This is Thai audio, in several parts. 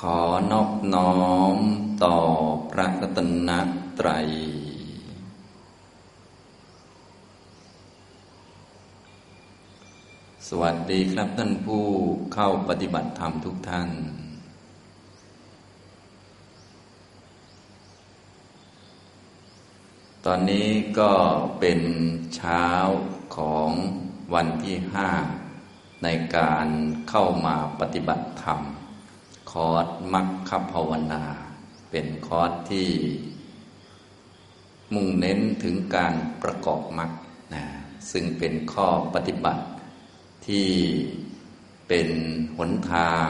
ขอนอบน้อมต่อพระรัตนตรัยสวัสดีครับท่านผู้เข้าปฏิบัติธรรมทุกท่านตอนนี้ก็เป็นเช้าของวันที่5ในการเข้ามาปฏิบัติธรรมคอร์สมรรคภาวนาเป็นคอร์สที่มุ่งเน้นถึงการประกอบมรรคซึ่งเป็นข้อปฏิบัติที่เป็นหนทาง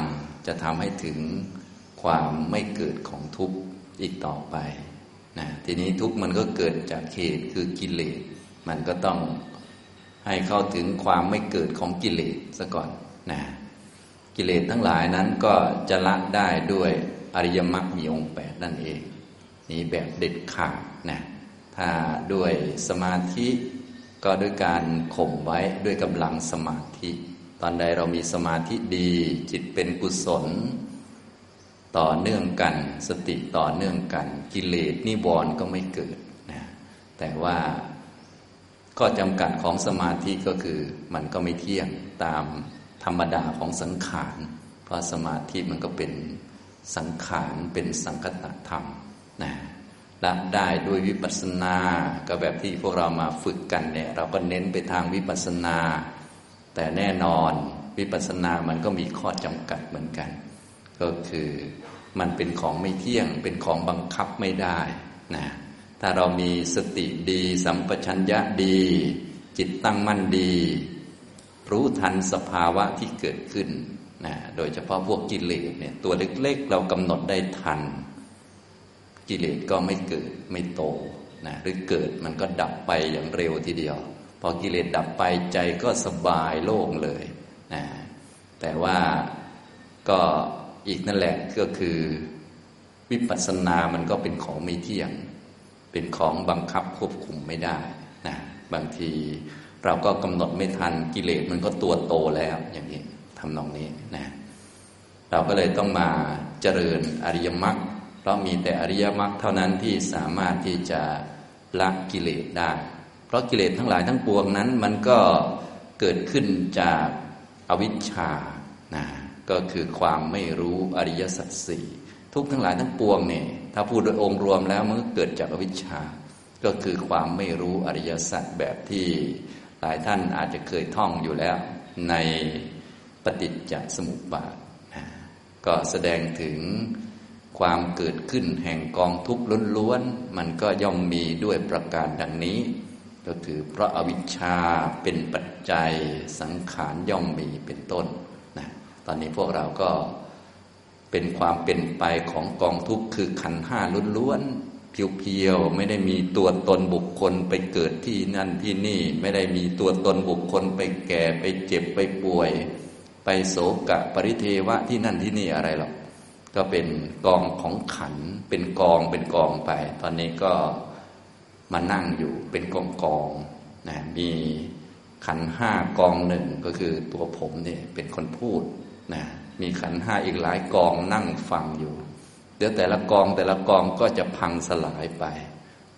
จะทำให้ถึงความไม่เกิดของทุกข์อีกต่อไปทีนี้ทุกข์มันก็เกิดจากเหตุคือกิเลสมันก็ต้องให้เข้าถึงความไม่เกิดของกิเลสซะก่อนกิเลสทั้งหลายนั้นก็จะละได้ด้วยอริยมรรคมีองค์8นั่นเองนี่แบบเด็ดขาดถ้าด้วยสมาธิก็ด้วยการข่มไว้ด้วยกำลังสมาธิตอนใดเรามีสมาธิดีจิตเป็นกุศลต่อเนื่องกันสติต่อเนื่องกันกิเลสนิวรณ์ก็ไม่เกิดแต่ว่าข้อจำกัดของสมาธิก็คือมันก็ไม่เที่ยงตามธรรมดาของสังขารเพราะสมาธิมันก็เป็นสังขารเป็นสังคตธรรมละได้ด้วยวิปัสสนาก็แบบที่พวกเรามาฝึกกันเนี่ยเราก็เน้นไปทางวิปัสสนาแต่แน่นอนวิปัสสนามันก็มีข้อจำกัดเหมือนกันก็คือมันเป็นของไม่เที่ยงเป็นของบังคับไม่ได้ถ้าเรามีสติดีสัมปชัญญะดีจิตตั้งมั่นดีรู้ทันสภาวะที่เกิดขึ้นโดยเฉพาะพวกกิเลสเนี่ยตัวเล็กๆเรากำหนดได้ทันกิเลสก็ไม่เกิดไม่โตหรือเกิดมันก็ดับไปอย่างเร็วทีเดียวพอกิเลสดับไปใจก็สบายโล่งเลยแต่ว่าก็อีกนั่นแหละก็คือวิปัสสนามันก็เป็นของไม่เที่ยงเป็นของบังคับควบคุมไม่ได้บางทีเราก็กำหนดไม่ทันกิเลสมันก็ตัวโตแล้วอย่างนี้ทำนองนี้เราก็เลยต้องมาเจริญอริยมรรคเพราะมีแต่อริยมรรคเท่านั้นที่สามารถที่จะละกิเลสได้เพราะกิเลสทั้งหลายทั้งปวงนั้นมันก็เกิดขึ้นจากอวิชชาก็คือความไม่รู้อริยสัจสี่ทุกทั้งหลายทั้งปวงเนี่ยถ้าพูดโดยองค์รวมแล้วมันก็เกิดจากอวิชชาก็คือความไม่รู้อริยสัจแบบที่หลายท่านอาจจะเคยท่องอยู่แล้วในปฏิจจสมุปบาทก็แสดงถึงความเกิดขึ้นแห่งกองทุกข์ล้วนๆมันก็ย่อมมีด้วยประการดังนี้ก็คือเพราะอวิชชาเป็นปัจจัยสังขารย่อมมีเป็นต้นตอนนี้พวกเราก็เป็นความเป็นไปของกองทุกข์คือขันธ์ห้าล้วนๆเพียวๆไม่ได้มีตัวตนบุคคลไปเกิดที่นั่นที่นี่ไม่ได้มีตัวตนบุคคลไปแก่ไปเจ็บไปป่วยไปโศกะปริเทวะที่นั่นที่นี่อะไรหรอกก็เป็นกองของขันธ์เป็นกองไปตอนนี้ก็มานั่งอยู่เป็นกองมีขันธ์ห้ากองหนึ่งก็คือตัวผมนี่เป็นคนพูดมีขันธ์ห้าอีกหลายกองนั่งฟังอยู่เดี๋ยวแต่ละกองก็จะพังสลายไป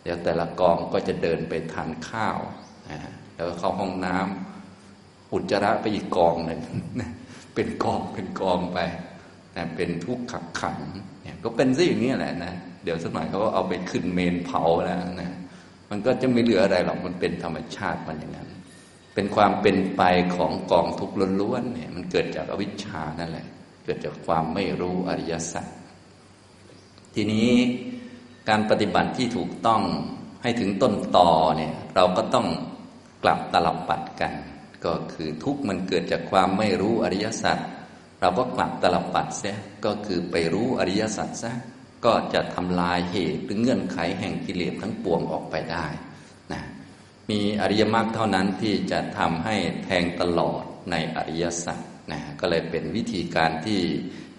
เดี๋ยวแต่ละกองก็จะเดินไปทานข้าวแล้วเข้าห้องน้ำอุจจาระไปอีกกองหนึ่งเป็นกองไปเป็นทุกข์ขักขันเนี่ยก็เป็นซะอย่างนี้แหละเดี๋ยวสักหน่อยเขาก็เอาไปขึ้นเมนเผาแล้วมันก็จะไม่เหลืออะไรหรอกมันเป็นธรรมชาติมันอย่างนั้นเป็นความเป็นไปของกองทุกข์ล้วนๆเนี่ยมันเกิดจากอวิชชานั่นแหละเกิดจากความไม่รู้อริยสัจทีนี้การปฏิบัติที่ถูกต้องให้ถึงต้นตอเนี่ยเราก็ต้องกลับตลับปัดกันก็คือทุกข์มันเกิดจากความไม่รู้อริยสัจเราก็กลับตลับปัดซะก็คือไปรู้อริยสัจซะก็จะทำลายเหตุหรือเงื่อนไขแห่งกิเลสทั้งปวงออกไปได้มีอริยมรรคเท่านั้นที่จะทำให้แทงตลอดในอริยสัจก็เลยเป็นวิธีการที่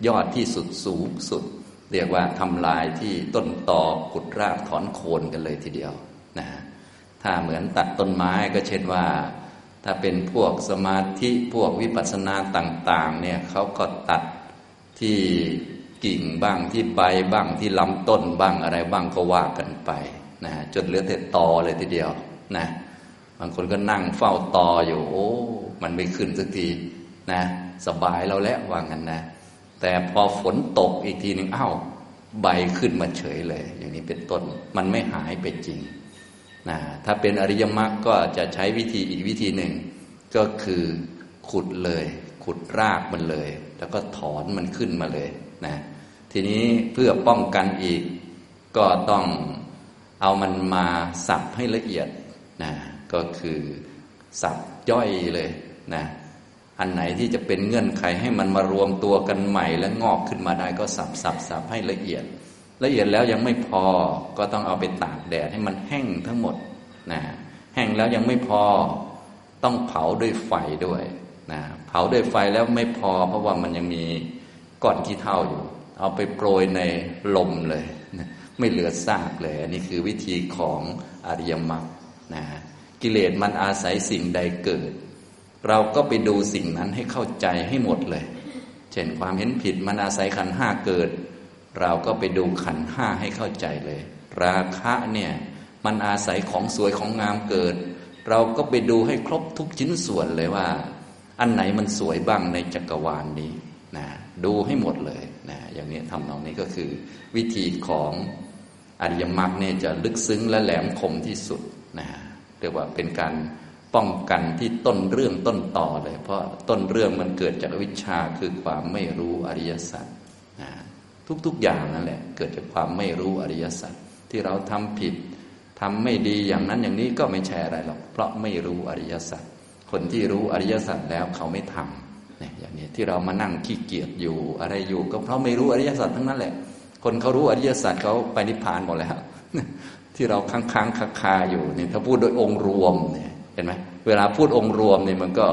ยอดที่สุดสูงสุดเรียกว่าทำลายที่ต้นตอขุดรากถอนโคนกันเลยทีเดียวถ้าเหมือนตัดต้นไม้ก็เช่นว่าถ้าเป็นพวกสมาธิพวกวิปัสสนาต่างๆเนี่ยเขาก็ตัดที่ กิ่งบ้างที่ใบบ้างที่ลำต้นบ้างอะไรบ้างก็ว่ากันไปนะจนเหลือแต่ตอเลยทีเดียวนะบางคนก็นั่งเฝ้าตออยู่โอ้มันไม่ขึ้นสักทีนะสบายเราแล้วว่างั้นนะแต่พอฝนตกอีกทีหนึ่งอ้าวใบขึ้นมาเฉยเลยอย่างนี้เป็นต้นมันไม่หายไปจริงนะถ้าเป็นอริยมรรคก็จะใช้วิธีอีกวิธีหนึ่งก็คือขุดเลยขุดรากมันเลยแล้วก็ถอนมันขึ้นมาเลยนะทีนี้เพื่อป้องกันอีกก็ต้องเอามันมาสับให้ละเอียดนะก็คือสับย่อยเลยนะอันไหนที่จะเป็นเงื่อนไขให้มันมารวมตัวกันใหม่และงอกขึ้นมาได้ก็สับให้ละเอียดละเอียดแล้วยังไม่พอก็ต้องเอาไปตากแดดให้มันแห้งทั้งหมดนะแห้งแล้วยังไม่พอต้องเผาด้วยไฟด้วยนะเผาด้วยไฟแล้วไม่พอเพราะว่ามันยังมีก้อนขี้เถ้าอยู่เอาไปโปรยในลมเลยนะไม่เหลือซากเลยอันนี้คือวิธีของอริยมรรคนะกิเลสมันอาศัยสิ่งใดเกิดเราก็ไปดูสิ่งนั้นให้เข้าใจให้หมดเลยเช่นความเห็นผิดมันอาศัยขันธ์ห้าเกิดเราก็ไปดูขันธ์ห้าให้เข้าใจเลยราคะเนี่ยมันอาศัยของสวยของงามเกิดเราก็ไปดูให้ครบทุกชิ้นส่วนเลยว่าอันไหนมันสวยบ้างในจักรวาลนี้นะดูให้หมดเลยนะอย่างนี้ทำนองนี้ก็คือวิธีของอริยมรรคเนี่ยจะลึกซึ้งและแหลมคมที่สุดนะเรียกว่าเป็นการป้องกันที่ต้นเรื่องต้นต่อเลยเพราะต้นเรื่องมันเกิดจากอวิชชาคือความไม่รู้อริยสัจนะทุกๆอย่างนั่นแหละเกิดจากความไม่รู้อริยสัจที่เราทำผิดทำไม่ดีอย่างนั้นอย่างนี้ก็ไม่ใช่อะไรหรอกเพราะไม่รู้อริยสัจคนที่รู้อริยสัจแล้วเขาไม่ทำเนี่ยอย่างนี้ที่เรามานั่งขี้เกียจอยู่อะไรอยู่ก็เพราะไม่รู้อริยสัจทั้งนั้นแหละคนเขารู้อริยสัจเขาไปนิพพานหมดแล้วที่เราค้างๆคาๆอยู่เนี่ยถ้าพูดโดยองค์รวมเนี่ยเห็นไหมเวลาพูดองค์รวมเนี่ยมันก็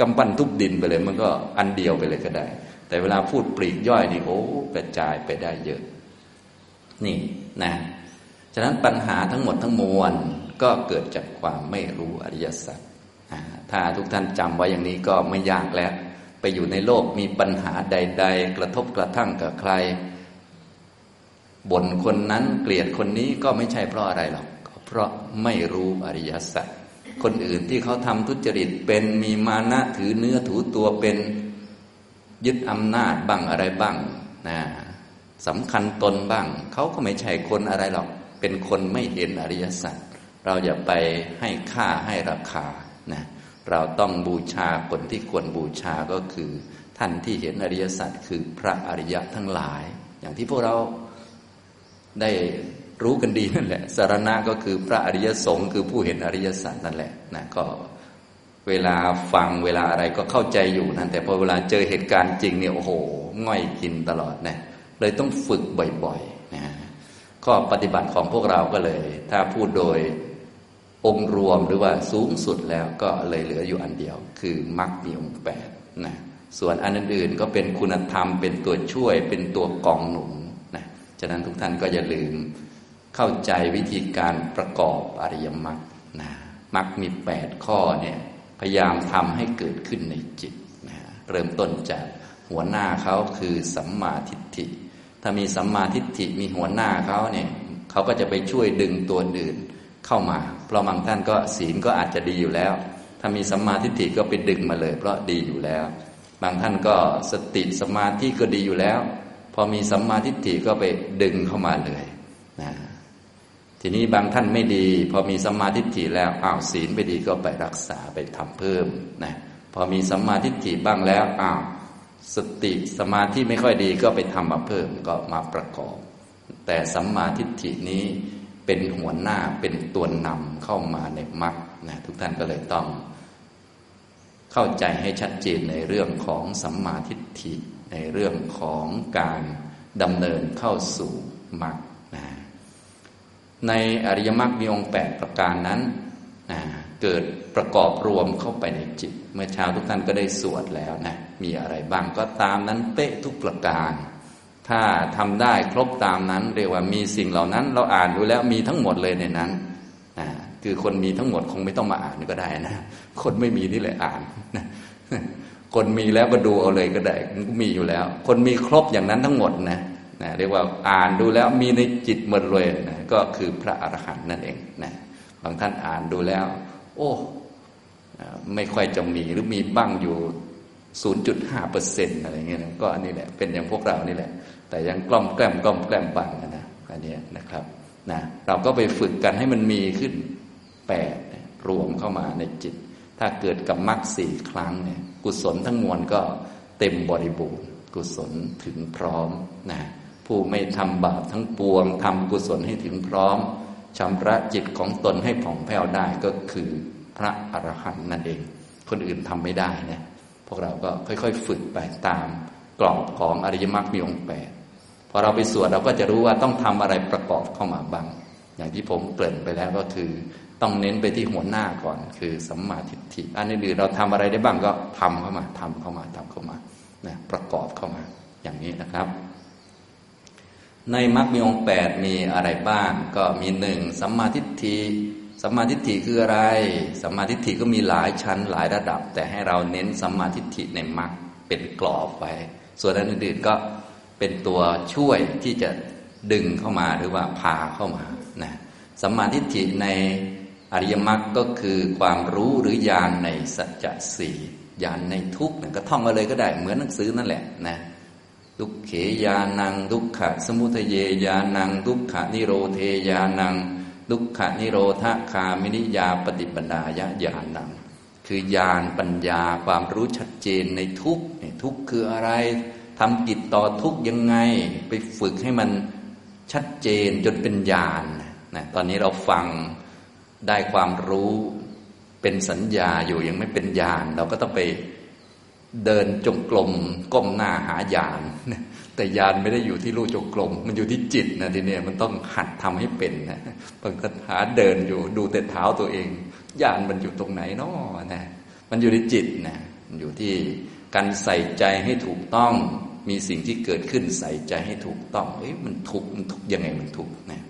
กำปั้นทุบดินไปเลยมันก็อันเดียวไปเลยก็ได้แต่เวลาพูดปลีกย่อยนี่โอ้กระจายไปได้เยอะนี่นะฉะนั้นปัญหาทั้งหมดทั้งมวลก็เกิดจากความไม่รู้อริยสัจถ้าทุกท่านจำไว้อย่างนี้ก็ไม่ยากแล้วไปอยู่ในโลกมีปัญหาใดๆกระทบกระทั่งกับใครบ่นคนนั้นเกลียดคนนี้ก็ไม่ใช่เพราะอะไรหรอกเพราะไม่รู้อริยสัจคนอื่นที่เขาทำทุจริตเป็นมีมานะถือเนื้อถูตัวเป็นยึดอำนาจบ้างอะไรบ้างนะสำคัญตนบ้างเขาก็ไม่ใช่คนอะไรหรอกเป็นคนไม่เห็นอริยสัจเราอย่าไปให้ค่าให้ราคานะเราต้องบูชาคนที่ควรบูชาก็คือท่านที่เห็นอริยสัจคือพระอริยะทั้งหลายอย่างที่พวกเราได้รู้กันดีนั่นแหละสรณะก็คือพระอริยสงฆ์คือผู้เห็นอริยสัจนั่นแหละนะก็เวลาฟังเวลาอะไรก็เข้าใจอยู่นั่นแต่พอเวลาเจอเหตุการณ์จริงเนี่ยโอ้โหง่อยกินตลอดนะเลยต้องฝึกบ่อยๆนะข้อปฏิบัติของพวกเราก็เลยถ้าพูดโดยองค์รวมหรือว่าสูงสุดแล้วก็เลยเหลืออยู่อันเดียวคือมรรคมีองค์แปดนะส่วนอันอื่นๆก็เป็นคุณธรรมเป็นตัวช่วยเป็นตัวกองหนุนนะฉะนั้นทุกท่านก็อย่าลืมเข้าใจวิธีการประกอบอริยมรรคนะมรรคมีแปดข้อเนี่ยพยายามทำให้เกิดขึ้นในจิตนะเริ่มต้นจากหัวหน้าเขาคือสัมมาทิฏฐิถ้ามีสัมมาทิฏฐิมีหัวหน้าเขาเนี่ยเขาก็จะไปช่วยดึงตัวอื่นเข้ามาเพราะบางท่านก็ศีลก็อาจจะดีอยู่แล้วถ้ามีสัมมาทิฏฐิก็ไปดึงมาเลยเพราะดีอยู่แล้วบางท่านก็สติสมาธิก็ดีอยู่แล้วพอมีสัมมาทิฏฐิก็ไปดึงเข้ามาเลยนะทีนี้บางท่านไม่ดีพอมีสัมมาทิฏฐิแล้วอ้าวศีลไม่ดีก็ไปรักษาไปทำเพิ่มนะพอมีสัมมาทิฏฐิบ้างแล้วอ้าวสติสมาธิไม่ค่อยดีก็ไปทำมาเพิ่มก็มาประกอบแต่สัมมาทิฏฐินี้เป็นหัวหน้าเป็นตัวนำเข้ามาในมรรคนะทุกท่านก็เลยต้องเข้าใจให้ชัดเจนในเรื่องของสัมมาทิฏฐิในเรื่องของการดำเนินเข้าสู่มรรคนะในอริยมรรคมีองค์8ประการนั้นนะเกิดประกอบรวมเข้าไปในจิตเมื่อเช้าทุกท่านก็ได้สวดแล้วนะมีอะไรบ้างก็ตามนั้นเป๊ะทุกประการถ้าทำได้ครบตามนั้นเรียกว่ามีสิ่งเหล่านั้นเราอ่านดูแล้วมีทั้งหมดเลยในนั้นคือคนมีทั้งหมดคงไม่ต้องมาอ่านก็ได้นะคนไม่มีนี่แหละอ่าน คนมีแล้วก็ดูเอาเลยก็ได้มันก็มีอยู่แล้วคนมีครบอย่างนั้นทั้งหมดนะนะเรียกว่าอ่านดูแล้วมีในจิตหมดเลยนะก็คือพระอรหันต์นั่นเองนะบางท่านอ่านดูแล้วโอ้ไม่ค่อยจะมีหรือมีบ้างอยู่ 0.5% อะไรเงี้ยนะก็อันนี้แหละเป็นอย่างพวกเรานี่แหละแต่ยังกล่อมแกล้มกล่อมแกล้มบ้างนะอันนี้นะครับนะเราก็ไปฝึกกันให้มันมีขึ้น8รวมเข้ามาในจิตถ้าเกิดกับมรรค4ครั้งเนี่ยกุศลทั้งมวลก็เต็มบริบูรณ์กุศลถึงพร้อมนะผู้ไม่ทำบาปทั้งปวงทำกุศลให้ถึงพร้อมชำระจิตของตนให้ผ่องแผ้วได้ก็คือพระอรหันต์นั่นเองคนอื่นทำไม่ได้นะพวกเราก็ค่อยๆฝึกไปตามกรอบของอริยมรรคมีองค์8พอเราไปสวดเราก็จะรู้ว่าต้องทำอะไรประกอบเข้ามาบ้างอย่างที่ผมเกริ่นไปแล้วก็คือต้องเน้นไปที่หัวหน้าก่อนคือสัมมาทิฏฐิอันอื่นเราทำอะไรได้บ้างก็ทำเข้ามานะประกอบเข้ามาอย่างนี้นะครับในมรรคมีองค์8มีอะไรบ้างก็มี1สัมมาทิฏฐิสัมมาทิฏฐิคืออะไรสัมมาทิฏฐิก็มีหลายชั้นหลายระดับแต่ให้เราเน้นสัมมาทิฏฐิในมรรคเป็นกรอบไว้ส่วนอันอื่นๆก็เป็นตัวช่วยที่จะดึงเข้ามาหรือว่าพาเข้ามานะสัมมาทิฏฐิในอริยมรรคก็คือความรู้หรือญาณในสัจจะสี่ญาณในทุกข์ก็ท่องมาเลยก็ได้เหมือนหนังสือนั่นแหละนะทุกขญาณังทุกขะสมุทัยญาณังทุกขะนิโรธญาณังทุกขะนิโรธคามินิยาปฏิปดายญาณังคือญาณปัญญาความรู้ชัดเจนในทุกข์ทุกข์คืออะไรทำกิจต่อทุกข์ยังไงไปฝึกให้มันชัดเจนจนเป็นญาณนะตอนนี้เราฟังได้ความรู้เป็นสัญญาอยู่ยังไม่เป็นญาณเราก็ต้องไปเดินจงกรมก้มหน้าหาญาณแต่ญาณไม่ได้อยู่ที่รูจงกรมมันอยู่ที่จิตนะทีนี้มันต้องหัดทำให้เป็นนะบางคนหาเดินอยู่ดูแต่เท้าตัวเองญาณมันอยู่ตรงไหนน้อนะมันอยู่ในจิตนะมันอยู่ที่การใส่ใจให้ถูกต้องมีสิ่งที่เกิดขึ้นใส่ใจให้ถูกต้องเอ๊ะมันทุกข์ยังไงมันทุกข์นะ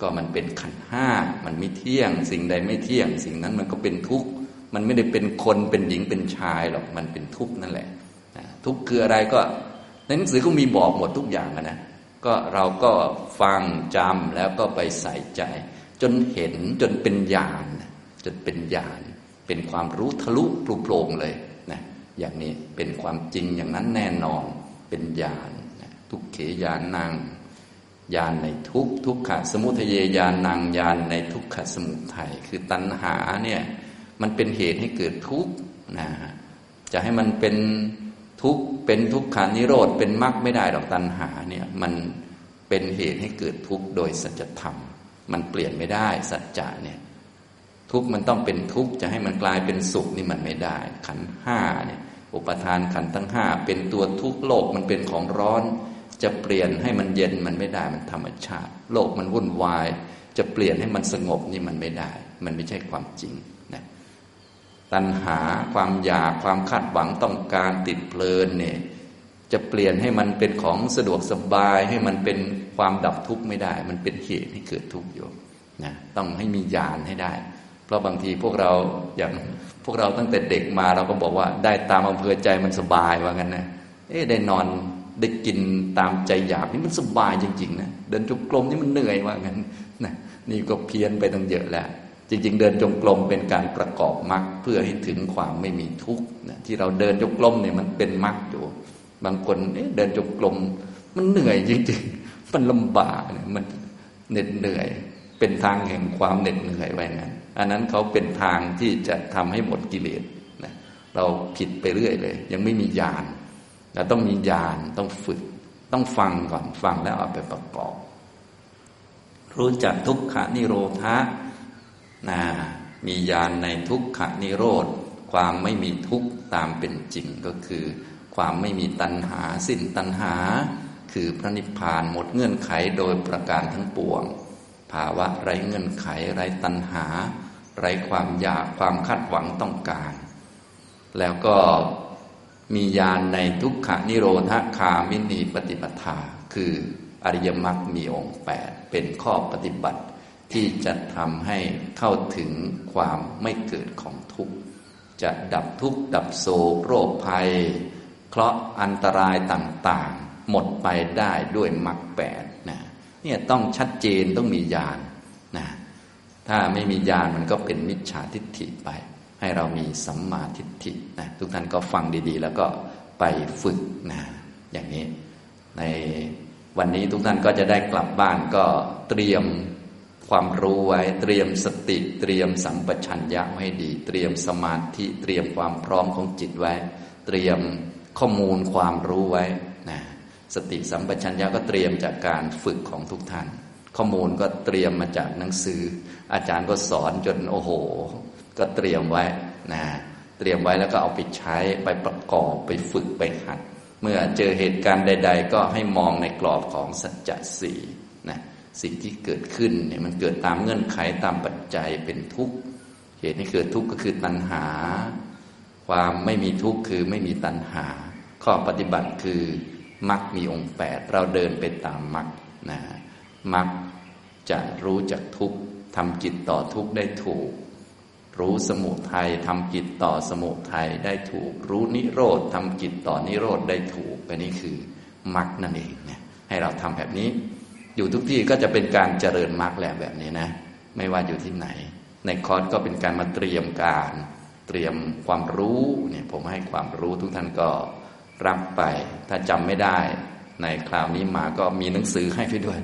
ก็มันเป็นขันธ์ห้ามันไม่เที่ยงสิ่งใดไม่เที่ยงสิ่งนั้นมันก็เป็นทุกข์มันไม่ได้เป็นคนเป็นหญิงเป็นชายหรอกมันเป็นทุกข์นั่นแหละทุกข์คืออะไรก็ในหนังสือก็มีบอกหมดทุกอย่างนะก็เราก็ฟังจำแล้วก็ไปใส่ใจจนเห็นจนเป็นญาณจนเป็นญาณเป็นความรู้ทะลุปลุกโปร่งเลยนะอย่างนี้เป็นความจริงอย่างนั้นแน่นอนเป็นญาณทุกขญาณังญาณในทุกข์ทุกขสมุทัยญาณังญาณในทุกขสมุทัยคือตัณหาเนี่ยมันเป็นเหตุให้เกิดทุกข์นะจะให้มันเป็นทุกข์เป็นทุกขานิโรธเป็นมรรคไม่ได้หรอกตัณหาเนี่ยมันเป็นเหตุให้เกิดทุกข์โดยสัจธรรมมันเปลี่ยนไม่ได้สัจจะเนี่ยทุกข์มันต้องเป็นทุกข์จะให้มันกลายเป็นสุขนี่มันไม่ได้ขันธ์ห้าเนี่ยอุปทานขันธ์ทั้งห้าเป็นตัวทุกข์โลกมันเป็นของร้อนจะเปลี่ยนให้มันเย็นมันไม่ได้มันธรรมชาติโลกมันวุ่นวายจะเปลี่ยนให้มันสงบนี่มันไม่ได้มันไม่ใช่ความจริงนะตัณหาความอยากความคาดหวังต้องการติดเพลินเนี่ยจะเปลี่ยนให้มันเป็นของสะดวกสบายให้มันเป็นความดับทุกข์ไม่ได้มันเป็นเหตุให้เกิดทุกข์อยู่นะต้องให้มีญาณให้ได้เพราะบางทีพวกเราอย่างพวกเราตั้งแต่เด็กมาเราก็บอกว่าได้ตามอำเภอใจมันสบายว่างั้นนะเอ๊ะได้นอนได้กินตามใจอยากนี่มันสบายจริงๆนะเดินจงกรมนี่มันเหนื่อยว่างั้นนะนี่ก็เพี้ยนไปตั้งเยอะแล้วจริงๆเดินจงกรมเป็นการประกอบมรรคเพื่อให้ถึงความไม่มีทุกข์นะที่เราเดินจงกรมเนี่ยมันเป็นมรรคอยู่บางคนเดินจงกรมมันเหนื่อยจริงๆมันลำบากเนี่ยมันเหน็ดเหนื่อยเป็นทางแห่งความเหน็ดเหนื่อยไว้งั้นอันนั้นเขาเป็นทางที่จะทำให้หมดกิเลสนะเราผิดไปเรื่อยเลยยังไม่มีญาณเราต้องมีญาณต้องฝึกต้องฟังก่อนฟังแล้วเอาไปประกอบรู้จักทุกขนิโรธะนะมีญาณในทุกขนิโรธความไม่มีทุกข์ตามเป็นจริงก็คือความไม่มีตัณหาสิ้นตัณหาคือพระนิพพานหมดเงื่อนไขโดยประการทั้งปวงภาวะไร้เงื่อนไขไร้ตัณหาไร้ความอยากความคาดหวังต้องการแล้วก็มีญาณในทุกขนิโรธคามินีปฏิปทาคืออริยมรรคมีองค์8เป็นข้อปฏิบัติที่จะทำให้เข้าถึงความไม่เกิดของทุกข์ จะดับทุกข์ดับโศกโรคภัยเคราะห์อันตรายต่างๆหมดไปได้ด้วยมรรคแปดนะเนี่ยต้องชัดเจนต้องมีญาณ นะถ้าไม่มีญาณมันก็เป็นมิจฉาทิฏฐิไปให้เรามีสัมมาทิฏฐินะทุกท่านก็ฟังดีๆแล้วก็ไปฝึกนะอย่างนี้ในวันนี้ทุกท่านก็จะได้กลับบ้านก็เตรียมความรู้ไว้เตรียมสติเตรียมสัมปชัญญะไว้ดีเตรียมสมาธิเตรียมความพร้อมของจิตไว้เตรียมข้อมูลความรู้ไว้นะสติสัมปชัญญะก็เตรียมจากการฝึกของทุกท่านข้อมูลก็เตรียมมาจากหนังสืออาจารย์ก็สอนจนโอ้โหก็เตรียมไว้นะเตรียมไว้แล้วก็เอาไปใช้ไปประกอบไปฝึกไปหัดเมื่อเจอเหตุการณ์ใดๆก็ให้มองในกรอบของสัจจะสี่นะสิ่งที่เกิดขึ้นเนี่ยมันเกิดตามเงื่อนไขตามปัจจัยเป็นทุกข์เหตุให้เกิดทุกข์ก็คือตัณหาความไม่มีทุกข์คือไม่มีตัณหาข้อปฏิบัติคือมรรคมีองค์แปดเราเดินไปตามมรรคนะมรรคจะรู้จักทุกข์ทำจิตต่อทุกข์ได้ถูกรู้สมุทัยทำจิตต่อสมุทัยได้ถูกรู้นิโรธทำจิตต่อนิโรธได้ถูกอันนี้คือมรรคนั่นเองนะให้เราทำแบบนี้อยู่ทุกที่ก็จะเป็นการเจริญมรรคแหละแบบนี้นะไม่ว่าอยู่ที่ไหนในคอร์สก็เป็นการมาเตรียมการเตรียมความรู้เนี่ยผมให้ความรู้ทุกท่านก็รับไปถ้าจำไม่ได้ในคราวนี้มาก็มีหนังสือให้ไปด้วย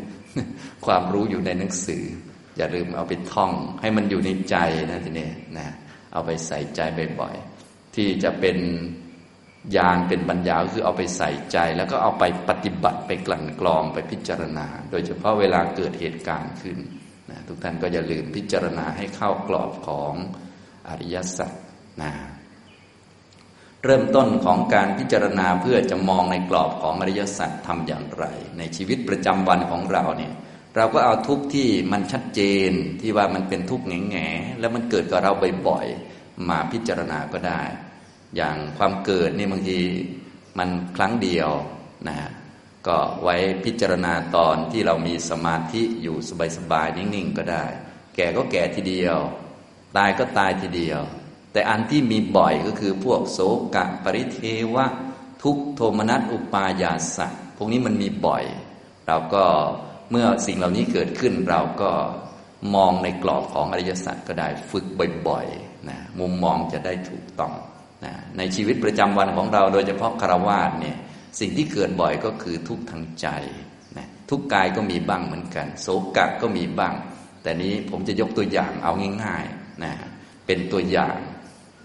ความรู้อยู่ในหนังสืออย่าลืมเอาไปท่องให้มันอยู่ในใจนะทีนี้นะเอาไปใส่ใจบ่อยๆที่จะเป็นญาณเป็นปัญญาคือเอาไปใส่ใจแล้วก็เอาไปปฏิบัติไปกลั่นกรองไปพิจารณาโดยเฉพาะเวลาเกิดเหตุการณ์ขึ้นนะทุกท่านก็อย่าลืมพิจารณาให้เข้ากรอบของอริยสัจนะเริ่มต้นของการพิจารณาเพื่อจะมองในกรอบของอริยสัจทำอย่างไรในชีวิตประจำวันของเราเนี่ยเราก็เอาทุกข์ที่มันชัดเจนที่ว่ามันเป็นทุกข์แง่ๆแล้วมันเกิดกับเราบ่อยๆมาพิจารณาก็ได้อย่างความเกิดนี่บางทีมันครั้งเดียวนะฮะก็ไว้พิจารณาตอนที่เรามีสมาธิอยู่สบายๆนิ่งๆก็ได้แก่ก็แก่ทีเดียวตายก็ตายทีเดียวแต่อันที่มีบ่อยก็คือพวกโศกะปริเทวะทุกขโทมนัสอุปายาสะพวกนี้มันมีบ่อยเราก็เมื่อสิ่งเหล่านี้เกิดขึ้นเราก็มองในกรอบของอริยสัจก็ได้ฝึกบ่อยๆนะมุมมองจะได้ถูกต้องนะในชีวิตประจำวันของเราโดยเฉพาะฆราวาสเนี่ยสิ่งที่เกิดบ่อยก็คือทุกข์ทางใจนะทุกข์กายก็มีบ้างเหมือนกันโศกะก็มีบ้างแต่นี้ผมจะยกตัวอย่างเอาง่ายๆนะเป็นตัวอย่าง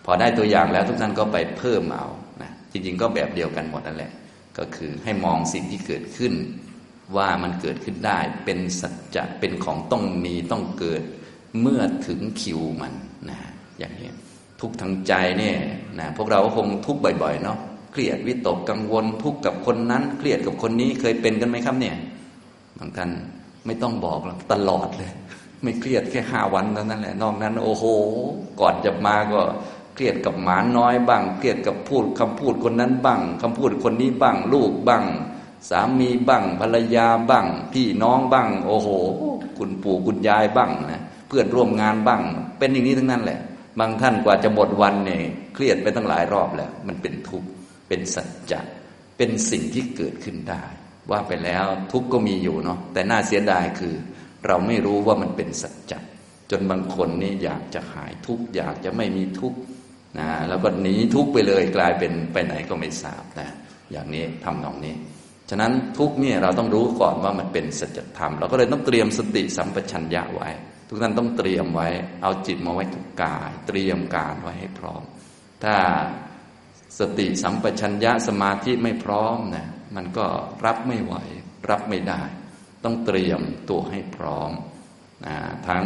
พอได้ตัวอย่างแล้วทุกท่านก็ไปเพิ่มเอานะจริงๆก็แบบเดียวกันหมดนั่นแหละก็คือให้มองสิ่งที่เกิดขึ้นว่ามันเกิดขึ้นได้เป็นสัจจะเป็นของต้องมีต้องเกิดเมื่อถึงคิวมันนะอย่างนี้ทุกทางใจเนี่ยนะพวกเราคงทุกบ่อยๆเนาะเครียดวิตกกังวลทุกกับคนนั้นเครียดกับคนนี้เคยเป็นกันไหมครับเนี่ยบางท่านไม่ต้องบอกหรอกตลอดเลยไม่เครียดแค่5วันเท่านั้นแหละนอกนั้นโอ้โหก่อนจะมาก็เครียดกับหมาน้อยบ้างเครียดกับพูดคำพูดคนนั้นบ้างคำพูดคนนี้บ้างลูกบ้างสามีบ้างภรรยาบ้างพี่น้องบ้างโอ้โหคุณปู่คุณยายบ้างนะเพื่อนร่วมงานบ้างเป็นอย่างนี้ทั้งนั้นแหละบางท่านกว่าจะหมดวันเนี่ยเครียดไปตั้งหลายรอบแล้วมันเป็นทุกข์เป็นสัจจะเป็นสิ่งที่เกิดขึ้นได้ว่าไปแล้วทุกข์ก็มีอยู่เนาะแต่น่าเสียดายคือเราไม่รู้ว่ามันเป็นสัจจะจนบางคนนี่อยากจะหายทุกข์อยากจะไม่มีทุกข์นะแล้วก็หนีทุกข์ไปเลยกลายเป็นไปไหนก็ไม่ทราบนะอย่างนี้ทำนองนี้ฉะนั้นทุกเนี่ยเราต้องรู้ก่อนว่ามันเป็นสัจธรรมเราก็เลยต้องเตรียมสติสัมปชัญญะไว้ทุกท่านต้องเตรียมไว้เอาจิตมาไว้กับกายเตรียมการไว้ให้พร้อมถ้าสติสัมปชัญญะสมาธิไม่พร้อมนะมันก็รับไม่ไหวรับไม่ได้ต้องเตรียมตัวให้พร้อมทั้ง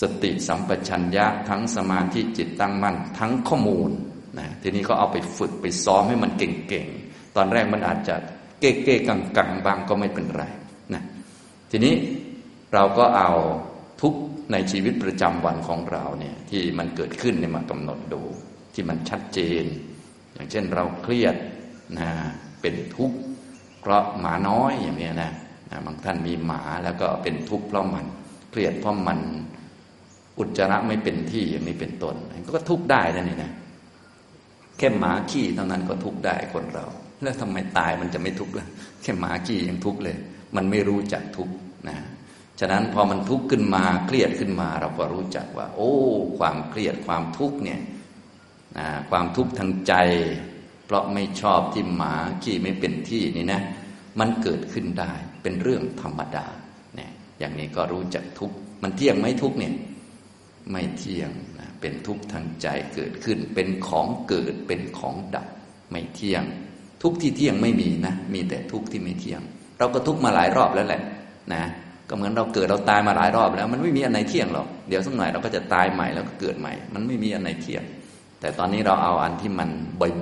สติสัมปชัญญะทั้งสมาธิจิตตั้งมั่นทั้งข้อมูลนะทีนี้ก็เอาไปฝึกไปซ้อมให้มันเก่งตอนแรกมันอาจจะเก๊ะๆกังๆบางก็ไม่เป็นไรนะทีนี้เราก็เอาทุกข์ในชีวิตประจำวันของเราเนี่ยที่มันเกิดขึ้นเนี่ยมากำหนดดูที่มันชัดเจนอย่างเช่นเราเครียดนะเป็นทุกข์เพราะหมาน้อยอย่างนี้นะบางท่านมีหมาแล้วก็เป็นทุกข์เพราะมันเครียดเพราะมัน อุจจาระไม่เป็นที่อย่างนี้เป็นต้นก็ทุกข์ได้นะนี่นะแค่หมาขี้เท่านั้นก็ทุกข์ได้คนเราแล้วทำไมตายมันจะไม่ทุกข์ล่ะแค่หมาขี้ยังทุกข์เลยมันไม่รู้จักทุกข์นะฉะนั้นพอมันทุกข์ขึ้นมาเครียดขึ้นมาเราก็รู้จักว่าโอ้ความเครียดความทุกข์เนี่ยความทุกข์ทางใจเพราะไม่ชอบที่หมาขี้ไม่เป็นที่นี่นะมันเกิดขึ้นได้เป็นเรื่องธรรมดาเนี่ยอย่างนี้ก็รู้จักทุกข์มันเที่ยงไหมทุกข์เนี่ยไม่เที่ยงนะเป็นทุกข์ทางใจเกิดขึ้นเป็นของเกิดเป็นของดับไม่เที่ยงทุกข์ที่เที่ยงไม่มีนะมีแต่ทุกข์ที่ไม่เที่ยงเราก็ทุกข์มาหลายรอบแล้วแหละนะก็เหมือนเราเกิดเราตายมาหลายรอบแล้วมันไม่มีอันไหนเที่ยงหรอกเดี๋ยวสักหน่อยเราก็จะตายใหม่แล้วก็เกิดใหม่มันไม่มีอันไหนเที่ยงแต่ตอนนี้เราเอาอันที่มัน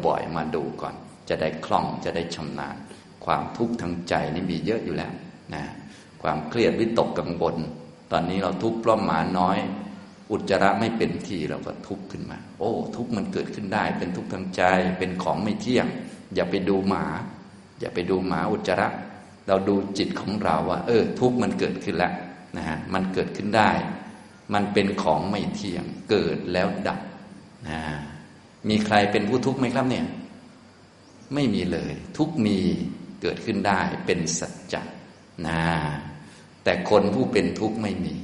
บ่อยๆมาดูก่อนจะได้คล่องจะได้ชำนาญความทุกข์ทางใจนี่มีเยอะอยู่แล้วนะความเครียดวิตกกังวลตอนนี้เราทุกข์เพราะหมาน้อยอุจจาระไม่เป็นที่เราก็ทุกข์ขึ้นมาโอ้ทุกข์มันเกิดขึ้นได้เป็นทุกข์ทางใจเป็นของไม่เที่ยงอย่าไปดูหมาอย่าไปดูหมาอุจจาระเราดูจิตของเราว่าทุกข์มันเกิดขึ้นแล้วนะฮะมันเกิดขึ้นได้มันเป็นของไม่เที่ยงเกิดแล้วดับนะมีใครเป็นผู้ทุกข์ไหมครับเนี่ยไม่มีเลยทุกข์มีเกิดขึ้นได้เป็นสัจจะนะแต่คนผู้เป็นทุกข์ไม่มี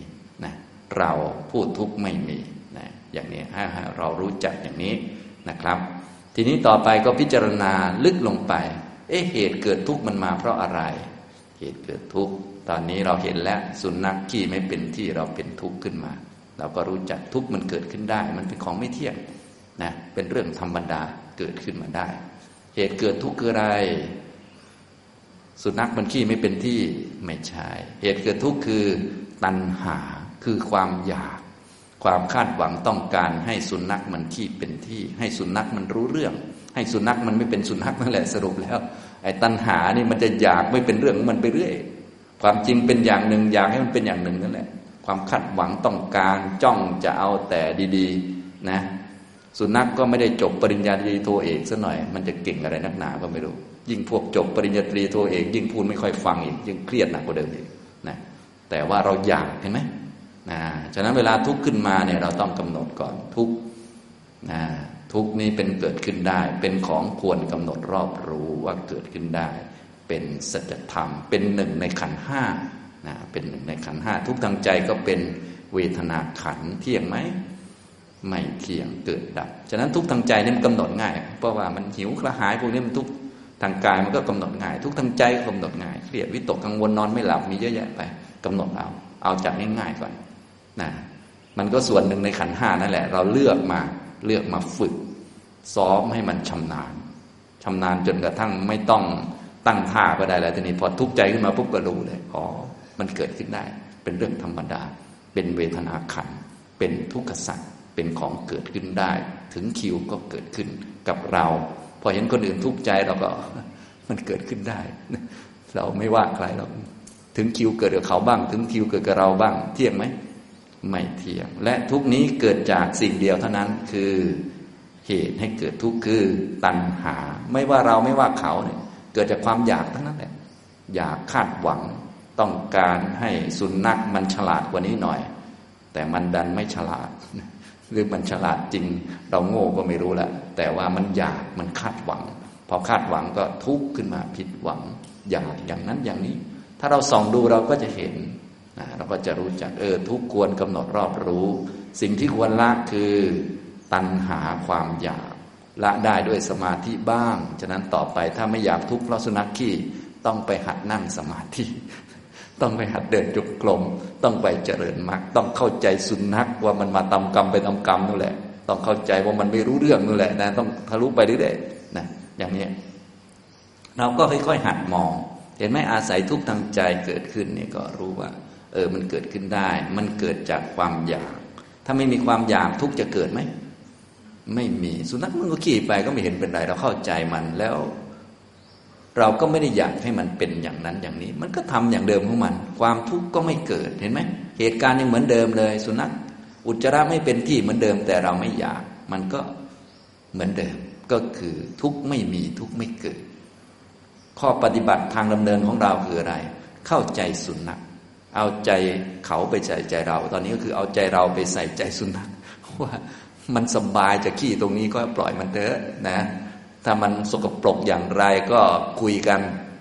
นะเราผู้ทุกข์ไม่มีนะอย่างนี้ให้เรารู้จักอย่างนี้นะครับทีนี้ต่อไปก็พิจารณาลึกลงไปเหตุเกิดทุกข์มันมาเพราะอะไรเหตุเกิดทุกข์ตอนนี้เราเห็นแล้วสุนัขขี้ไม่เป็นที่เราเป็นทุกข์ขึ้นมาเราก็รู้จักทุกข์มันเกิดขึ้นได้มันเป็นของไม่เที่ยงนะเป็นเรื่องธรรมดาเกิดขึ้นมาได้เหตุเกิดทุกข์คืออะไรสุนัขมันขี้ไม่เป็นที่ไม่ใช่เหตุเกิดทุกข์คือตัณหาคือความอยากความคาดหวังต้องการให้สุนัขมันขี้เป็นที่ให้สุนัขมันรู้เรื่องให้สุนัขมันไม่เป็นสุนัขนั่นแหละสรุปแล้วไอ้ตัณหานี่มันจะอยากไม่เป็นเรื่องมันไปเรื่อยความจริงเป็นอย่างหนึ่งอยากให้มันเป็นอย่างหนึ่งนั่นแหละความคาดหวังต้องการจ้องจะเอาแต่ดีๆนะสุนัขก็ไม่ได้จบปริญญาตรีโทเอกซะหน่อยมันจะเก่งอะไรนักหนาก็ไม่รู้ยิ่งพวกจบปริญญาตรีโทเอกยิ่งพูดไม่ค่อยฟังอีกยิ่งเครียดหนักกว่าเดิมอีกนะแต่ว่าเราอยากเห็นไหมฉะนั้นเวลาทุกข์ขึ้นมาเนี่ยเราต้องกำหนดก่อนทุกข์ทุกข์นี้เป็นเกิดขึ้นได้เป็นของควรกำหนดรอบรู้ว่าเกิดขึ้นได้เป็นสัจธรรมเป็นหนึ่งในขันธ์ห้าเป็นหนึ่งในขันธ์ห้าทุกข์ทางใจก็เป็นเวทนาขันธ์เที่ยงไหมไม่เที่ยงเกิดดับฉะนั้นทุกข์ทางใจนี่มันกำหนดง่ายเพราะว่ามันหิวกระหายพวกนี้มันทุกข์ทางกายมันก็กำหนดง่ายทุกข์ทางใจก็กำหนดง่ายเครียดวิตกกังวลนอนไม่หลับมีเยอะแยะไปกำหนดเอาจากง่ายๆก่อนมันก็ส่วนหนึ่งในขันธ์ห้านั่นแหละเราเลือกมาฝึกซ้อมให้มันชำนาญจนกระทั่งไม่ต้องตั้งท่าก็ได้แล้วทีนี้พอทุกข์ใจขึ้นมาปุ๊บก็รู้เลยอ๋อมันเกิดขึ้นได้เป็นเรื่องธรรมดาเป็นเวทนาขันธ์เป็นทุกขสัจเป็นของเกิดขึ้นได้ถึงคิวก็เกิดขึ้นกับเราพอเห็นคนอื่นทุกข์ใจเราก็มันเกิดขึ้นได้เราไม่ว่าใครหรอกถึงคิวเกิดกับเขาบ้างถึงคิวเกิดกับเราบ้างเที่ยงไหมไม่เที่ยงและทุกนี้เกิดจากสิ่งเดียวเท่านั้นคือเหตุให้เกิดทุกข์คือตัณหาไม่ว่าเราไม่ว่าเขาเนี่ยเกิดจากความอยากทั้งนั้นแหละอยากคาดหวังต้องการให้สุนัขมันฉลาดกว่านี้หน่อยแต่มันดันไม่ฉลาดหรือมันฉลาดจริงเราโง่ก็ไม่รู้ละแต่ว่ามันอยากมันคาดหวังพอคาดหวังก็ทุกข์ขึ้นมาผิดหวังอยากอย่างนั้นอย่างนี้ถ้าเราส่องดูเราก็จะเห็นเราก็จะรู้จักทุกข์ควรกำหนดรอบรู้สิ่งที่ควรละคือตัณหาความอยากละได้ด้วยสมาธิบ้างฉะนั้นต่อไปถ้าไม่อยากทุกข์เพราะสุนัขขี้ต้องไปหัดนั่งสมาธิต้องไปหัดเดินจงกรมต้องไปเจริญมรรคต้องเข้าใจสุนัขว่ามันมาทำกรรมไปทำกรรมนู่นแหละต้องเข้าใจว่ามันไม่รู้เรื่องนู่นแหละนะต้องทะลุไปเรื่อยๆนะอย่างนี้เราก็ค่อยๆหัดมองเห็นไหมอาศัยทุกข์ทางใจเกิดขึ้นนี่ก็รู้ว่ามันเกิดขึ้นได้มันเกิดจากความอยากถ้าไม่มีความอยากทุกข์จะเกิดไหมไม่มีสุนัขมันก็ขี่ไปก็ไม่เห็นเป็นไรเราเข้าใจมันแล้วเราก็ไม่ได้อยากให้มันเป็นอย่างนั้นอย่างนี้มันก็ทำอย่างเดิมของมันความทุกข์ก็ไม่เกิดเห็นไหมเหตุการณ์ยังเหมือนเดิมเลยสุนัขอุจจาระไม่เป็นที่เหมือนเดิมแต่เราไม่อยากมันก็เหมือนเดิมก็คือทุกข์ไม่มีทุกข์ไม่เกิดข้อปฏิบัติทางดำเนินของเราคืออะไรเข้าใจสุนัข เอาใจเขาไปใส่ใจเราตอนนี้ก็คือเอาใจเราไปใส่ใจสุนัขว่ามันสบายจะขี้ตรงนี้ก็ปล่อยมันเถอะนะถ้ามันสกปรกอย่างไรก็คุยกัน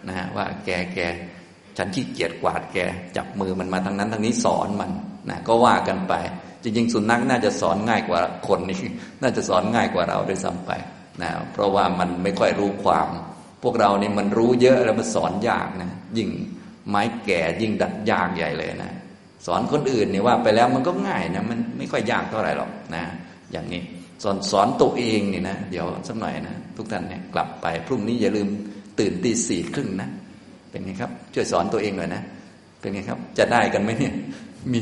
นะว่าแกฉันขี้เกียจกวาดแกจับมือมันมาทางนั้นทางนี้สอนมันนะก็ว่ากันไปจริงๆสุนัขน่าจะสอนง่ายกว่าคนนี่น่าจะสอนง่ายกว่าเราด้วยซ้ำไปนะเพราะว่ามันไม่ค่อยรู้ความพวกเรานี่มันรู้เยอะแล้วมันสอนยากนะยิ่งไม้แก่ยิ่งดัดยากใหญ่เลยนะสอนคนอื่นเนี่ยว่าไปแล้วมันก็ง่ายนะมันไม่ค่อยยากเท่าไหร่หรอกนะอย่างนี้สอนตัวเองนี่นะเดี๋ยวสักหน่อยนะทุกท่านเนี่ยกลับไปพรุ่งนี้อย่าลืมตื่น 4:30 นะเป็นไงครับช่วยสอนตัวเองหน่อยนะเป็นไงครับจะได้กันไหมเนี่ยมี